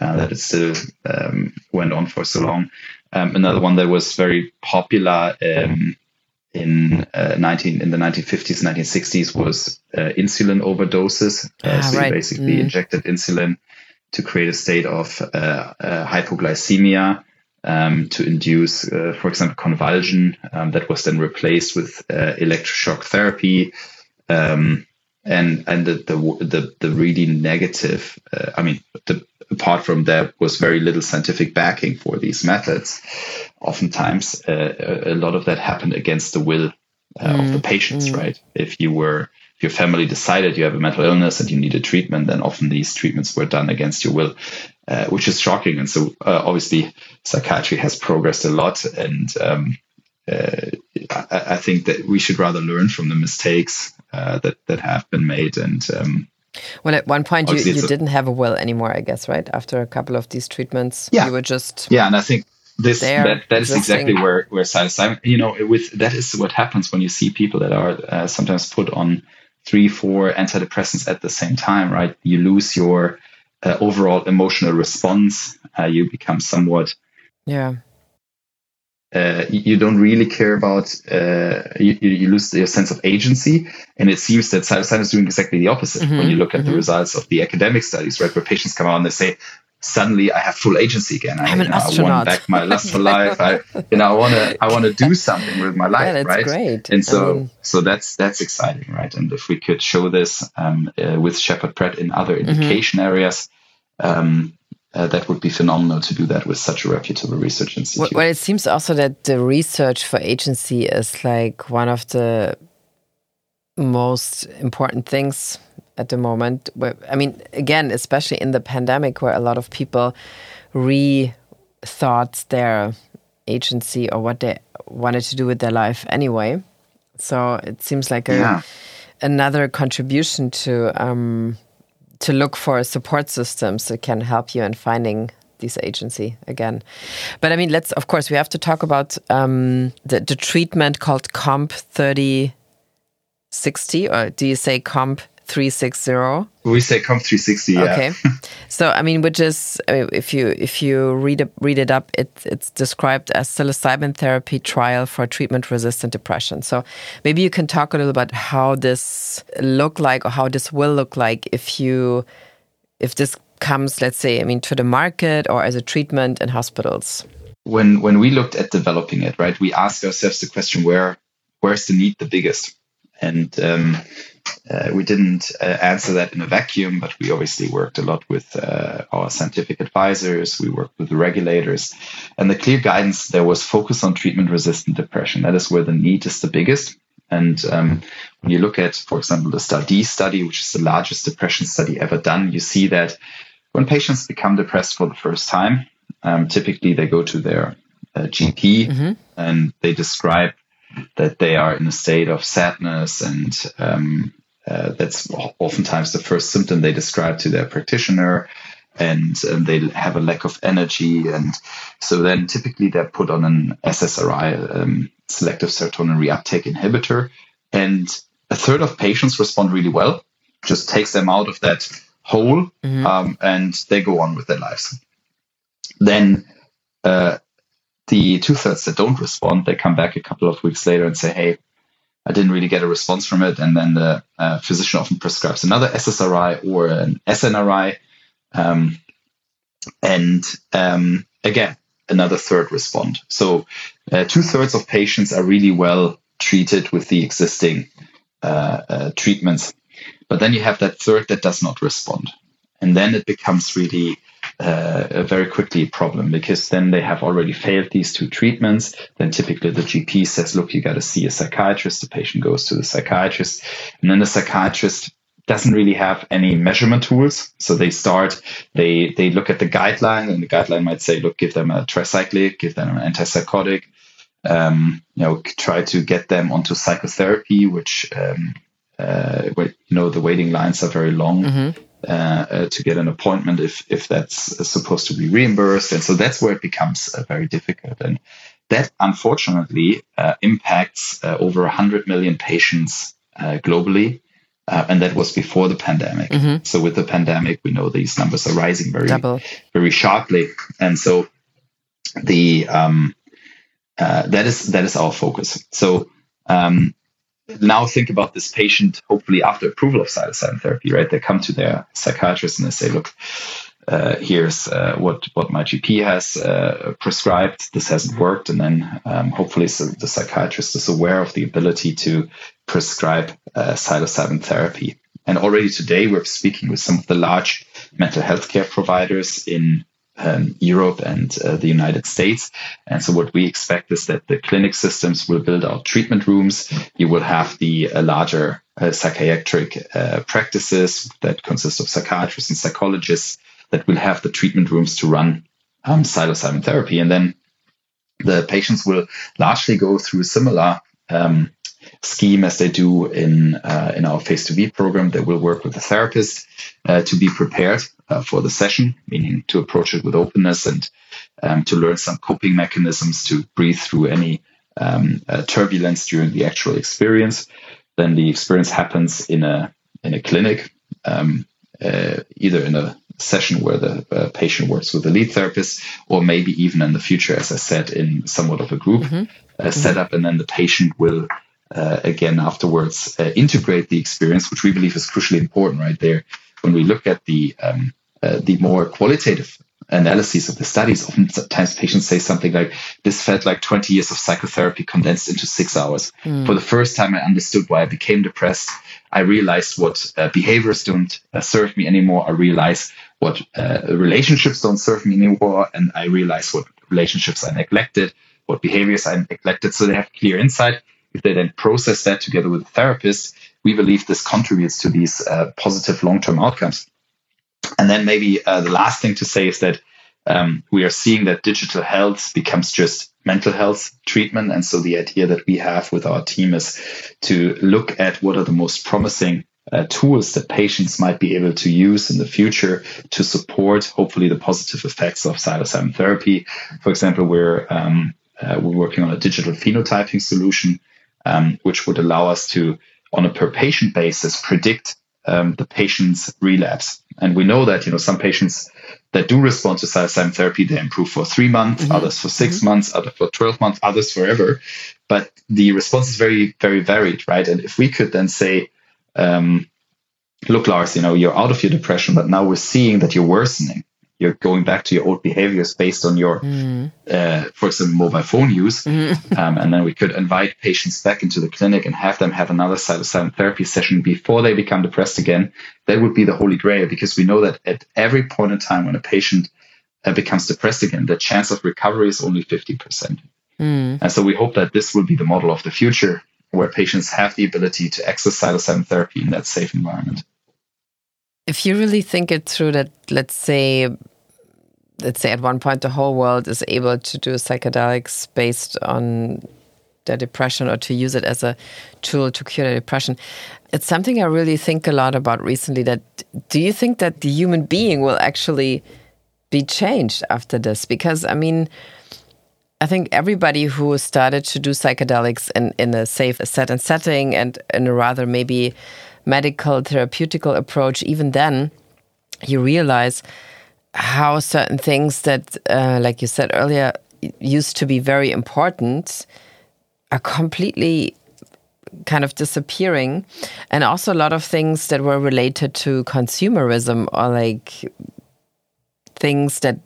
uh, that it still um, went on for so long. Um, another one that was very popular um, in uh, nineteen in the nineteen fifties, nineteen sixties was uh, insulin overdoses. Uh, ah, so right. You basically mm. injected insulin to create a state of uh, uh, hypoglycemia um, to induce, uh, for example, convulsion um, that was then replaced with uh, electroshock therapy. Um, and and the, the, the, the really negative, uh, I mean, the apart from there was very little scientific backing for these methods. Oftentimes, uh, a lot of that happened against the will uh, mm. of the patients, mm. right? If you were, if your family decided you have a mental illness and you needed treatment, then often these treatments were done against your will. uh, which is shocking. And so uh, obviously psychiatry has progressed a lot, and um, uh, I, I think that we should rather learn from the mistakes uh, that that have been made. And um, well, at one point you, you didn't have a will anymore, I guess, right? After a couple of these treatments, yeah. you were just yeah, and I think. This that, that is exactly where where psilocybin, you know, with that is what happens when you see people that are uh, sometimes put on three, four antidepressants at the same time, right? You lose your uh, overall emotional response. Uh, you become somewhat, yeah. Uh, you, you don't really care about. Uh, you, you lose your sense of agency, and it seems that psilocybin is doing exactly the opposite. Mm-hmm. When you look at mm-hmm. the results of the academic studies, right, where patients come out and they say, suddenly I have full agency again. I, I'm an you know, astronaut. I want back my lust for life. I, you know, I want to, I want to do something with my life. Yeah, that's right. Great. And so, I mean, so that's, that's exciting. Right. And if we could show this um, uh, with Sheppard Pratt in other indication mm-hmm. areas, um, uh, that would be phenomenal to do that with such a reputable research institute. Well, well, it seems also that the research for agency is like one of the most important things at the moment. I mean, again, especially in the pandemic, where a lot of people rethought their agency or what they wanted to do with their life anyway. So it seems like a, yeah. another contribution to um, to look for support systems that can help you in finding this agency again. But I mean, let's, of course, we have to talk about um, the, the treatment called C O M P three sixty, or do you say C O M P three sixty? We say C O M P three sixty, yeah. Okay. So, I mean, which is, if you if you read it, read it up, it, it's described as psilocybin therapy trial for treatment-resistant depression. So maybe you can talk a little about how this look like, or how this will look like if you, if this comes, let's say, I mean, to the market or as a treatment in hospitals. When when we looked at developing it, right, we asked ourselves the question, where where's the need the biggest? And um, uh, we didn't uh, answer that in a vacuum, but we obviously worked a lot with uh, our scientific advisors. We worked with the regulators, and the clear guidance there was focus on treatment-resistant depression. That is where the need is the biggest. And um, when you look at, for example, the STAR*D study, which is the largest depression study ever done, you see that when patients become depressed for the first time, um, typically they go to their uh, G P mm-hmm. and they describe that they are in a state of sadness, and um, uh, that's oftentimes the first symptom they describe to their practitioner, and, and they have a lack of energy. And so then typically they're put on an S S R I, um, selective serotonin reuptake inhibitor, and a third of patients respond really well, just takes them out of that hole, mm-hmm. um, and they go on with their lives. Then uh, the two-thirds that don't respond, they come back a couple of weeks later and say, hey, I didn't really get a response from it. And then the uh, physician often prescribes another S S R I or an S N R I. Um, and um, again, another third respond. So uh, two-thirds of patients are really well treated with the existing uh, uh, treatments. But then you have that third that does not respond. And then it becomes really Uh, very quickly a problem, because then they have already failed these two treatments. Then typically the G P says, look, you got to see a psychiatrist. The patient goes to the psychiatrist, and then the psychiatrist doesn't really have any measurement tools. So they start, they they look at the guideline, and the guideline might say, look, give them a tricyclic, give them an antipsychotic, um, you know, try to get them onto psychotherapy, which um, uh, you know, the waiting lines are very long. Mm-hmm. Uh, uh, to get an appointment if if that's uh, supposed to be reimbursed. And so that's where it becomes uh, very difficult. And that, unfortunately, uh, impacts uh, over one hundred million patients uh, globally. Uh, and that was before the pandemic. Mm-hmm. So with the pandemic, we know these numbers are rising very, Double. very sharply. And so the um, uh, that is that is our focus. So um now think about this patient, hopefully after approval of psilocybin therapy, right? They come to their psychiatrist and they say, look, uh, here's uh, what, what my G P has uh, prescribed. This hasn't worked. And then um, hopefully so the psychiatrist is aware of the ability to prescribe uh, psilocybin therapy. And already today, we're speaking with some of the large mental health care providers in Um, Europe and uh, the United States. And so what we expect is that the clinic systems will build out treatment rooms. You will have the uh, larger uh, psychiatric uh, practices that consist of psychiatrists and psychologists that will have the treatment rooms to run um, psilocybin therapy. And then the patients will largely go through similar um, scheme as they do in uh, in our phase two B program. They will work with a therapist uh, to be prepared uh, for the session, meaning to approach it with openness and um, to learn some coping mechanisms to breathe through any um, uh, turbulence during the actual experience. Then the experience happens in a in a clinic, um, uh, either in a session where the uh, patient works with the lead therapist, or maybe even in the future, as I said, in somewhat of a group mm-hmm. uh, mm-hmm. setup, and then the patient will. Uh, again, afterwards, uh, integrate the experience, which we believe is crucially important right there. When we look at the um, uh, the more qualitative analyses of the studies, oftentimes patients say something like, this felt like twenty years of psychotherapy condensed into six hours. Mm. For the first time, I understood why I became depressed. I realized what uh, behaviors don't uh, serve me anymore. I realized what uh, relationships don't serve me anymore. And I realized what relationships I neglected, what behaviors I neglected. So they have clear insight. If they then process that together with a therapist, we believe this contributes to these uh, positive long-term outcomes. And then maybe uh, the last thing to say is that um, we are seeing that digital health becomes just mental health treatment. And so the idea that we have with our team is to look at what are the most promising uh, tools that patients might be able to use in the future to support, hopefully, the positive effects of psilocybin therapy. For example, we're, um, uh, we're working on a digital phenotyping solution, Um, which would allow us to, on a per-patient basis, predict um, the patient's relapse. And we know that, you know, some patients that do respond to psilocybin therapy, they improve for three months, mm-hmm. others for six mm-hmm. months, others for twelve months, others forever. But the response is very, very varied, right? And if we could then say, um, look, Lars, you know, you're out of your depression, but now we're seeing that you're worsening. You're going back to your old behaviors based on your, mm. uh, for example, mobile phone use. Mm. Um, and then we could invite patients back into the clinic and have them have another psilocybin therapy session before they become depressed again. That would be the holy grail, because we know that at every point in time when a patient uh, becomes depressed again, the chance of recovery is only fifty percent. Mm. And so we hope that this will be the model of the future, where patients have the ability to access psilocybin therapy in that safe environment. If you really think it through, that let's say, let's say at one point the whole world is able to do psychedelics based on their depression, or to use it as a tool to cure their depression, it's something I really think a lot about recently. That do you think that the human being will actually be changed after this? Because I mean, I think everybody who started to do psychedelics in in a safe, a set and setting, and in a rather maybe medical, therapeutical approach, even then, you realize how certain things that, uh, like you said earlier, used to be very important are completely kind of disappearing. And also a lot of things that were related to consumerism, or like things that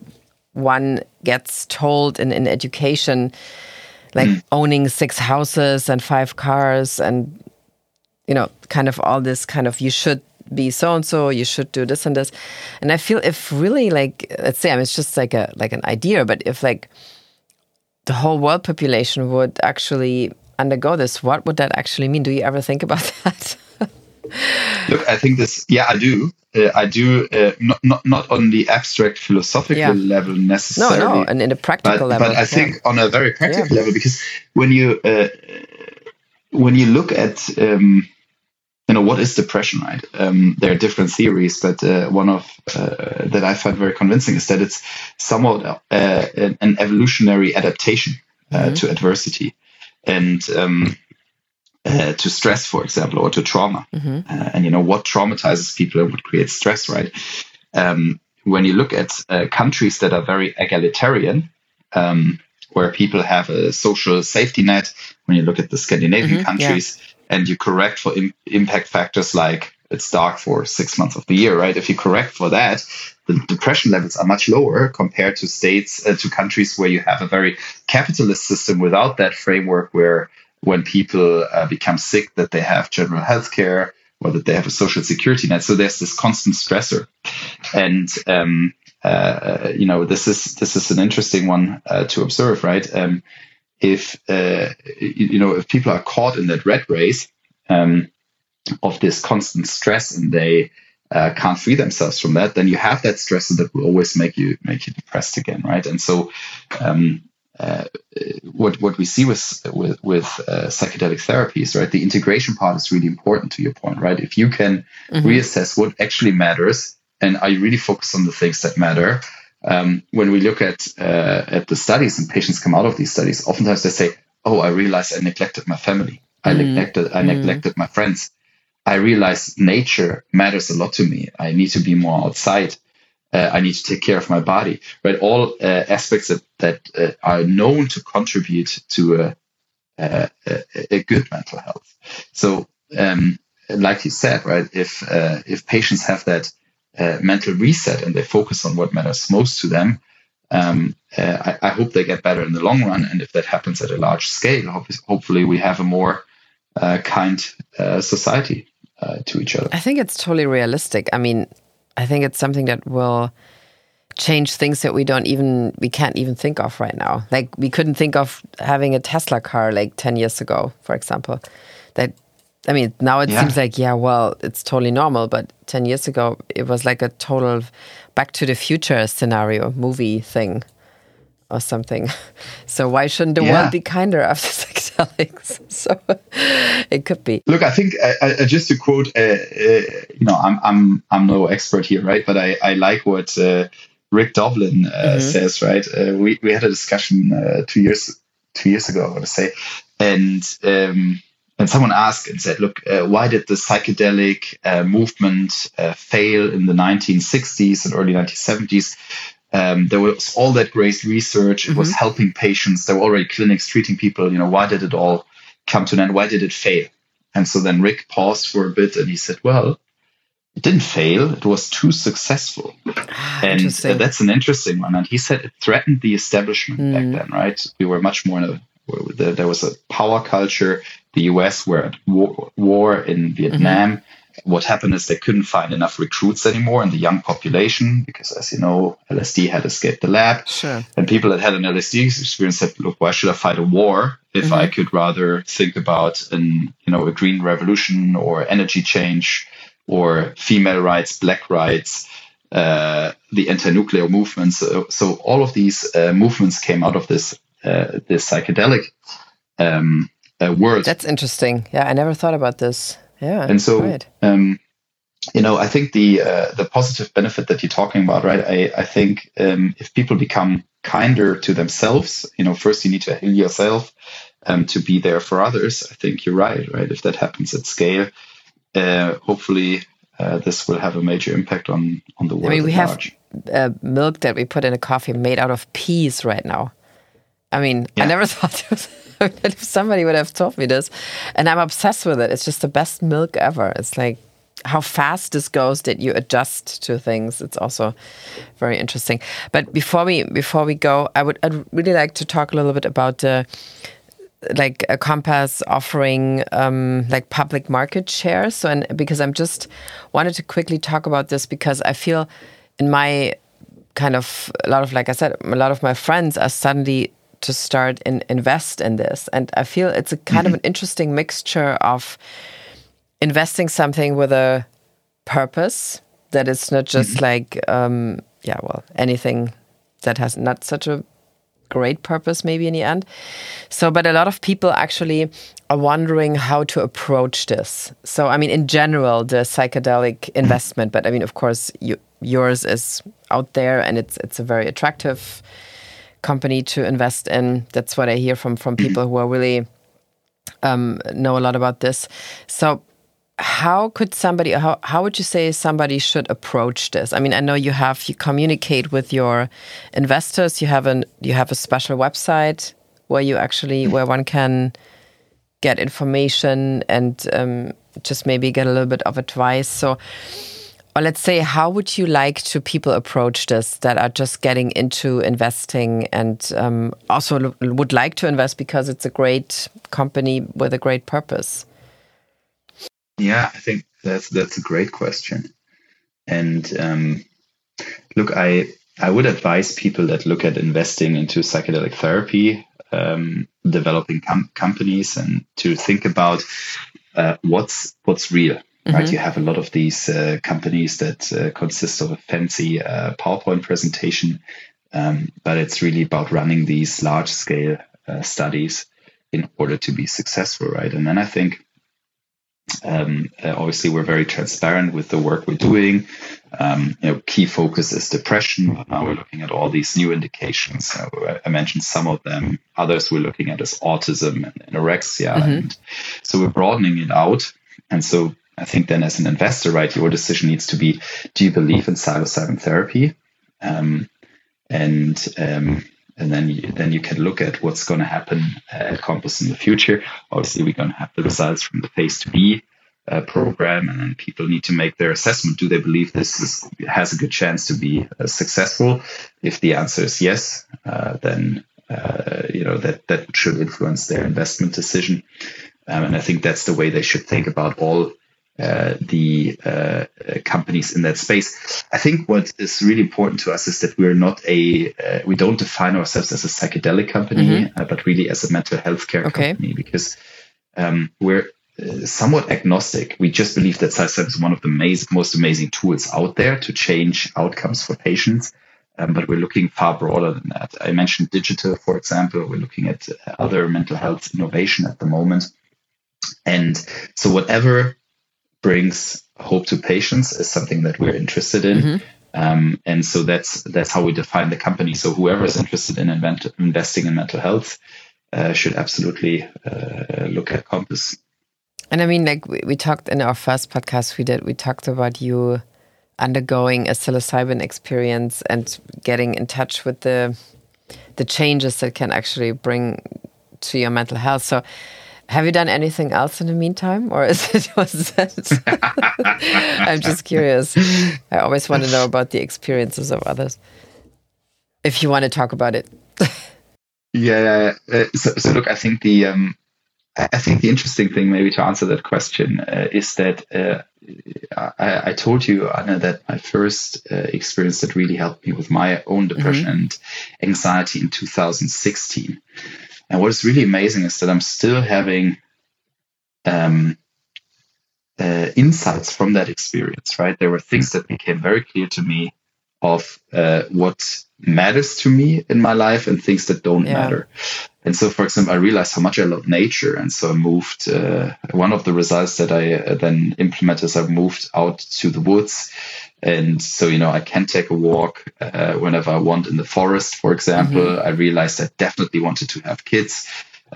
one gets told in, in education, like mm. owning six houses and five cars and, you know, kind of all this kind of, you should be so-and-so, you should do this and this. And I feel if really, like, let's say, I mean, it's just like a like an idea, but if like the whole world population would actually undergo this, what would that actually mean? Do you ever think about that? Look, I think this, yeah, I do. Uh, I do, uh, not, not not on the abstract philosophical yeah. level necessarily. No, no, and in the practical but, level. But I yeah. think on a very practical yeah. level, because when you, uh, when you look at... Um, you know, what is depression, right? Um, there are different theories, but uh, one of uh, that I find very convincing is that it's somewhat uh, an evolutionary adaptation uh, mm-hmm. to adversity and um, uh, to stress, for example, or to trauma. Mm-hmm. Uh, and, you know, what traumatizes people and what creates stress, right? Um, when you look at uh, countries that are very egalitarian, um, where people have a social safety net, when you look at the Scandinavian mm-hmm, countries, yeah. and you correct for im- impact factors like it's dark for six months of the year, right? If you correct for that, the depression levels are much lower compared to states, uh, to countries where you have a very capitalist system without that framework, where when people uh, become sick, that they have general health care or that they have a social security net. So there's this constant stressor. And, um, uh, you know, this is this is an interesting one uh, to observe, right? Um If uh, you know, if people are caught in that rat race um, of this constant stress, and they uh, can't free themselves from that, then you have that stressor that will always make you make you depressed again, right? And so um, uh, what what we see with with, with uh, psychedelic therapies, right? The integration part is really important to your point, right? If you can mm-hmm. reassess what actually matters, and are you really focused on the things that matter? Um, when we look at uh, at the studies and patients come out of these studies, oftentimes they say, "Oh, I realized I neglected my family. I mm. neglected I mm. neglected my friends. I realized nature matters a lot to me. I need to be more outside. Uh, I need to take care of my body." Right, all uh, aspects that that uh, are known to contribute to a a, a good mental health. So, um, like you said, right, if uh, if patients have that Uh, mental reset and they focus on what matters most to them, um, uh, I, I hope they get better in the long run. And if that happens at a large scale, hope, hopefully we have a more uh, kind uh, society uh, to each other. I think it's totally realistic. I mean, I think it's something that will change things that we don't even, we can't even think of right now. Like we couldn't think of having a Tesla car like ten years ago, for example. That I mean, now it yeah. seems like, yeah, well, it's totally normal. But ten years ago, it was like a total back to the future scenario, movie thing or something. So why shouldn't the yeah. world be kinder after psychedelics? So it could be. Look, I think I, I, just to quote, uh, uh, you know, I'm I'm I'm no expert here, right? But I, I like what uh, Rick Doblin uh, mm-hmm. says, right? Uh, we, we had a discussion uh, two years two years ago, I want to say. And... Um, And someone asked and said, look, uh, why did the psychedelic uh, movement uh, fail in the nineteen sixties and early nineteen seventies? Um, there was all that great research. It mm-hmm. was helping patients. There were already clinics treating people. You know, why did it all come to an end? Why did it fail? And so then Rick paused for a bit and he said, well, it didn't fail. It was too successful. And uh, that's an interesting one. And he said it threatened the establishment mm. back then, right? We were much more in a There was a power culture. The U S were at war, war in Vietnam. Mm-hmm. What happened is they couldn't find enough recruits anymore in the young population because, as you know, L S D had escaped the lab. Sure. And people that had an L S D experience said, look, why should I fight a war if mm-hmm. I could rather think about an, you know, a green revolution or energy change or female rights, black rights, uh, the anti-nuclear movements. So, so all of these uh, movements came out of this Uh, this psychedelic um, uh, world. That's interesting. Yeah, I never thought about this. Yeah, and so um, you know, I think the uh, the positive benefit that you're talking about, right? I I think um, if people become kinder to themselves, you know, first you need to heal yourself um, to be there for others. I think you're right, right? If that happens at scale, uh, hopefully uh, this will have a major impact on on the world. I mean, we at large. have uh, milk that we put in a coffee made out of peas right now. I mean, yeah. I never thought that if somebody would have told me this. And I'm obsessed with it. It's just the best milk ever. It's like how fast this goes that you adjust to things. It's also very interesting. But before we before we go, I would I'd really like to talk a little bit about the uh, like a Compass offering um, like public market shares. So and because I'm just wanted to quickly talk about this because I feel in my kind of a lot of like I said, a lot of my friends are suddenly to start and invest in this. And I feel it's a kind mm-hmm. of an interesting mixture of investing something with a purpose that it's not just mm-hmm. like, um, yeah, well, anything that has not such a great purpose maybe in the end. So, but a lot of people actually are wondering how to approach this. So, I mean, in general, the psychedelic investment, but I mean, of course, you, yours is out there and it's it's a very attractive company to invest in. That's what I hear from from people who are really um, know a lot about this. So, how could somebody? How how would you say somebody should approach this? I mean, I know you have you communicate with your investors. You have an you have a special website where you actually where one can get information and um, just maybe get a little bit of advice. So. Or let's say, how would you like to people approach this that are just getting into investing and um, also lo- would like to invest because it's a great company with a great purpose? Yeah, I think that's that's a great question. And um, look, I I would advise people that look at investing into psychedelic therapy, um, developing com- companies, and to think about uh, what's what's real. Mm-hmm. Right? You have a lot of these uh, companies that uh, consist of a fancy uh, PowerPoint presentation, um, but it's really about running these large-scale uh, studies in order to be successful, right? And then I think Um, uh, obviously, we're very transparent with the work we're doing. Um, you know, key focus is depression. But now we're looking at all these new indications. Uh, I mentioned some of them. Others we're looking at is autism and anorexia. Mm-hmm. And so we're broadening it out. And so I think then, as an investor, right, your decision needs to be: do you believe in psilocybin therapy? Um, and um, And then you, then you can look at what's going to happen at Compass in the future. Obviously, we're going to have the results from the phase two B uh, program, and then people need to make their assessment. Do they believe this is, has a good chance to be uh, successful? If the answer is yes, uh, then uh, you know that, that should influence their investment decision. Um, and I think that's the way they should think about all Uh, the uh, companies in that space. I think what is really important to us is that we're not a, uh, we don't define ourselves as a psychedelic company, mm-hmm. uh, but really as a mental health care okay. company, because um, we're uh, somewhat agnostic. We just believe that psilocybin is one of the amazing, most amazing tools out there to change outcomes for patients. Um, but we're looking far broader than that. I mentioned digital, for example. We're looking at other mental health innovation at the moment. And so whatever brings hope to patients is something that we're interested in. Mm-hmm. Um, and so that's that's how we define the company. So whoever is interested in invent, investing in mental health uh, should absolutely uh, look at Compass. And I mean, like we, we talked in our first podcast we did, we talked about you undergoing a psilocybin experience and getting in touch with the the changes that can actually bring to your mental health. So have you done anything else in the meantime, or is it was that? I'm just curious. I always want to know about the experiences of others. If you want to talk about it. yeah. Uh, so, so look, I think the um, I think the interesting thing, maybe to answer that question, uh, is that uh, I, I told you, Anna, that my first uh, experience that really helped me with my own depression mm-hmm. and anxiety in two thousand sixteen. And what is really amazing is that I'm still having um, uh, insights from that experience, right? There were things that became very clear to me of uh, what matters to me in my life and things that don't yeah. matter. And so, for example, I realized how much I love nature. And so I moved, uh, one of the results that I then implemented is I moved out to the woods. And so, you know, I can take a walk uh, whenever I want in the forest, for example. Mm-hmm. I realized I definitely wanted to have kids.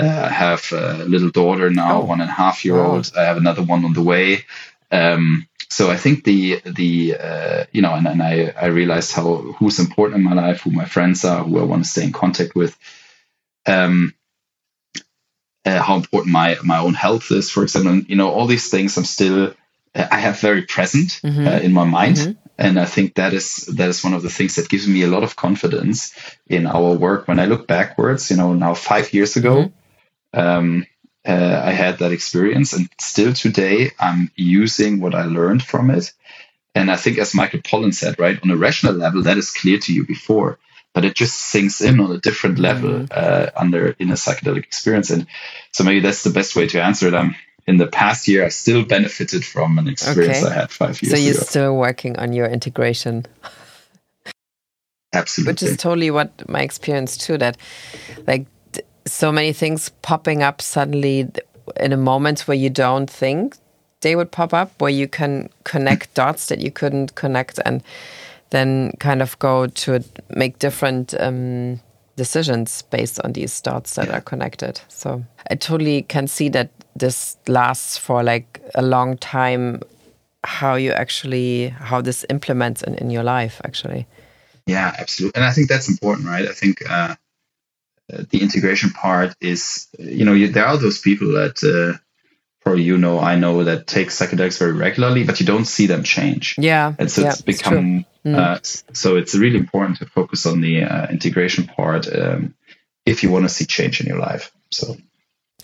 Uh, I have a little daughter now, oh. one and a half year old. Oh. I have another one on the way. Um, so I think the, the uh, you know, and, and I, I realized how who's important in my life, who my friends are, who I want to stay in contact with. Um, uh, how important my, my own health is, for example, and, you know, all these things I'm still, uh, I have very present mm-hmm. uh, in my mind. Mm-hmm. And I think that is, that is one of the things that gives me a lot of confidence in our work. When I look backwards, you know, now five years ago, mm-hmm. um, uh, I had that experience, and still today I'm using what I learned from it. And I think, as Michael Pollan said, right, on a rational level, that is clear to you before, but it just sinks in on a different level uh, under in a psychedelic experience. And so maybe that's the best way to answer it. I'm, in the past year, I still benefited from an experience okay. I had five years ago. So you're ago. still working on your integration. Absolutely. Which is totally what my experience too, that like so many things popping up suddenly in a moment where you don't think they would pop up, where you can connect dots that you couldn't connect, and then kind of go to make different um, decisions based on these dots that yeah. are connected. So I totally can see that this lasts for like a long time, how you actually, how this implements in, in your life, actually. Yeah, absolutely. And I think that's important, right? I think uh, the integration part is, you know, you, there are those people that uh, probably, you know, I know that take psychedelics very regularly, but you don't see them change. Yeah. And so yeah, it's become... It's Mm. Uh, so it's really important to focus on the uh, integration part um, if you want to see change in your life. So,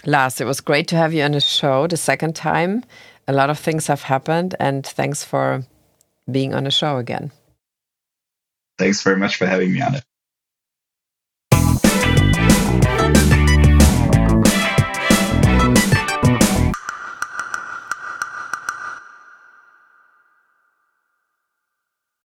Lars, it was great to have you on the show the second time. A lot of things have happened, and thanks for being on the show again. Thanks very much for having me on it.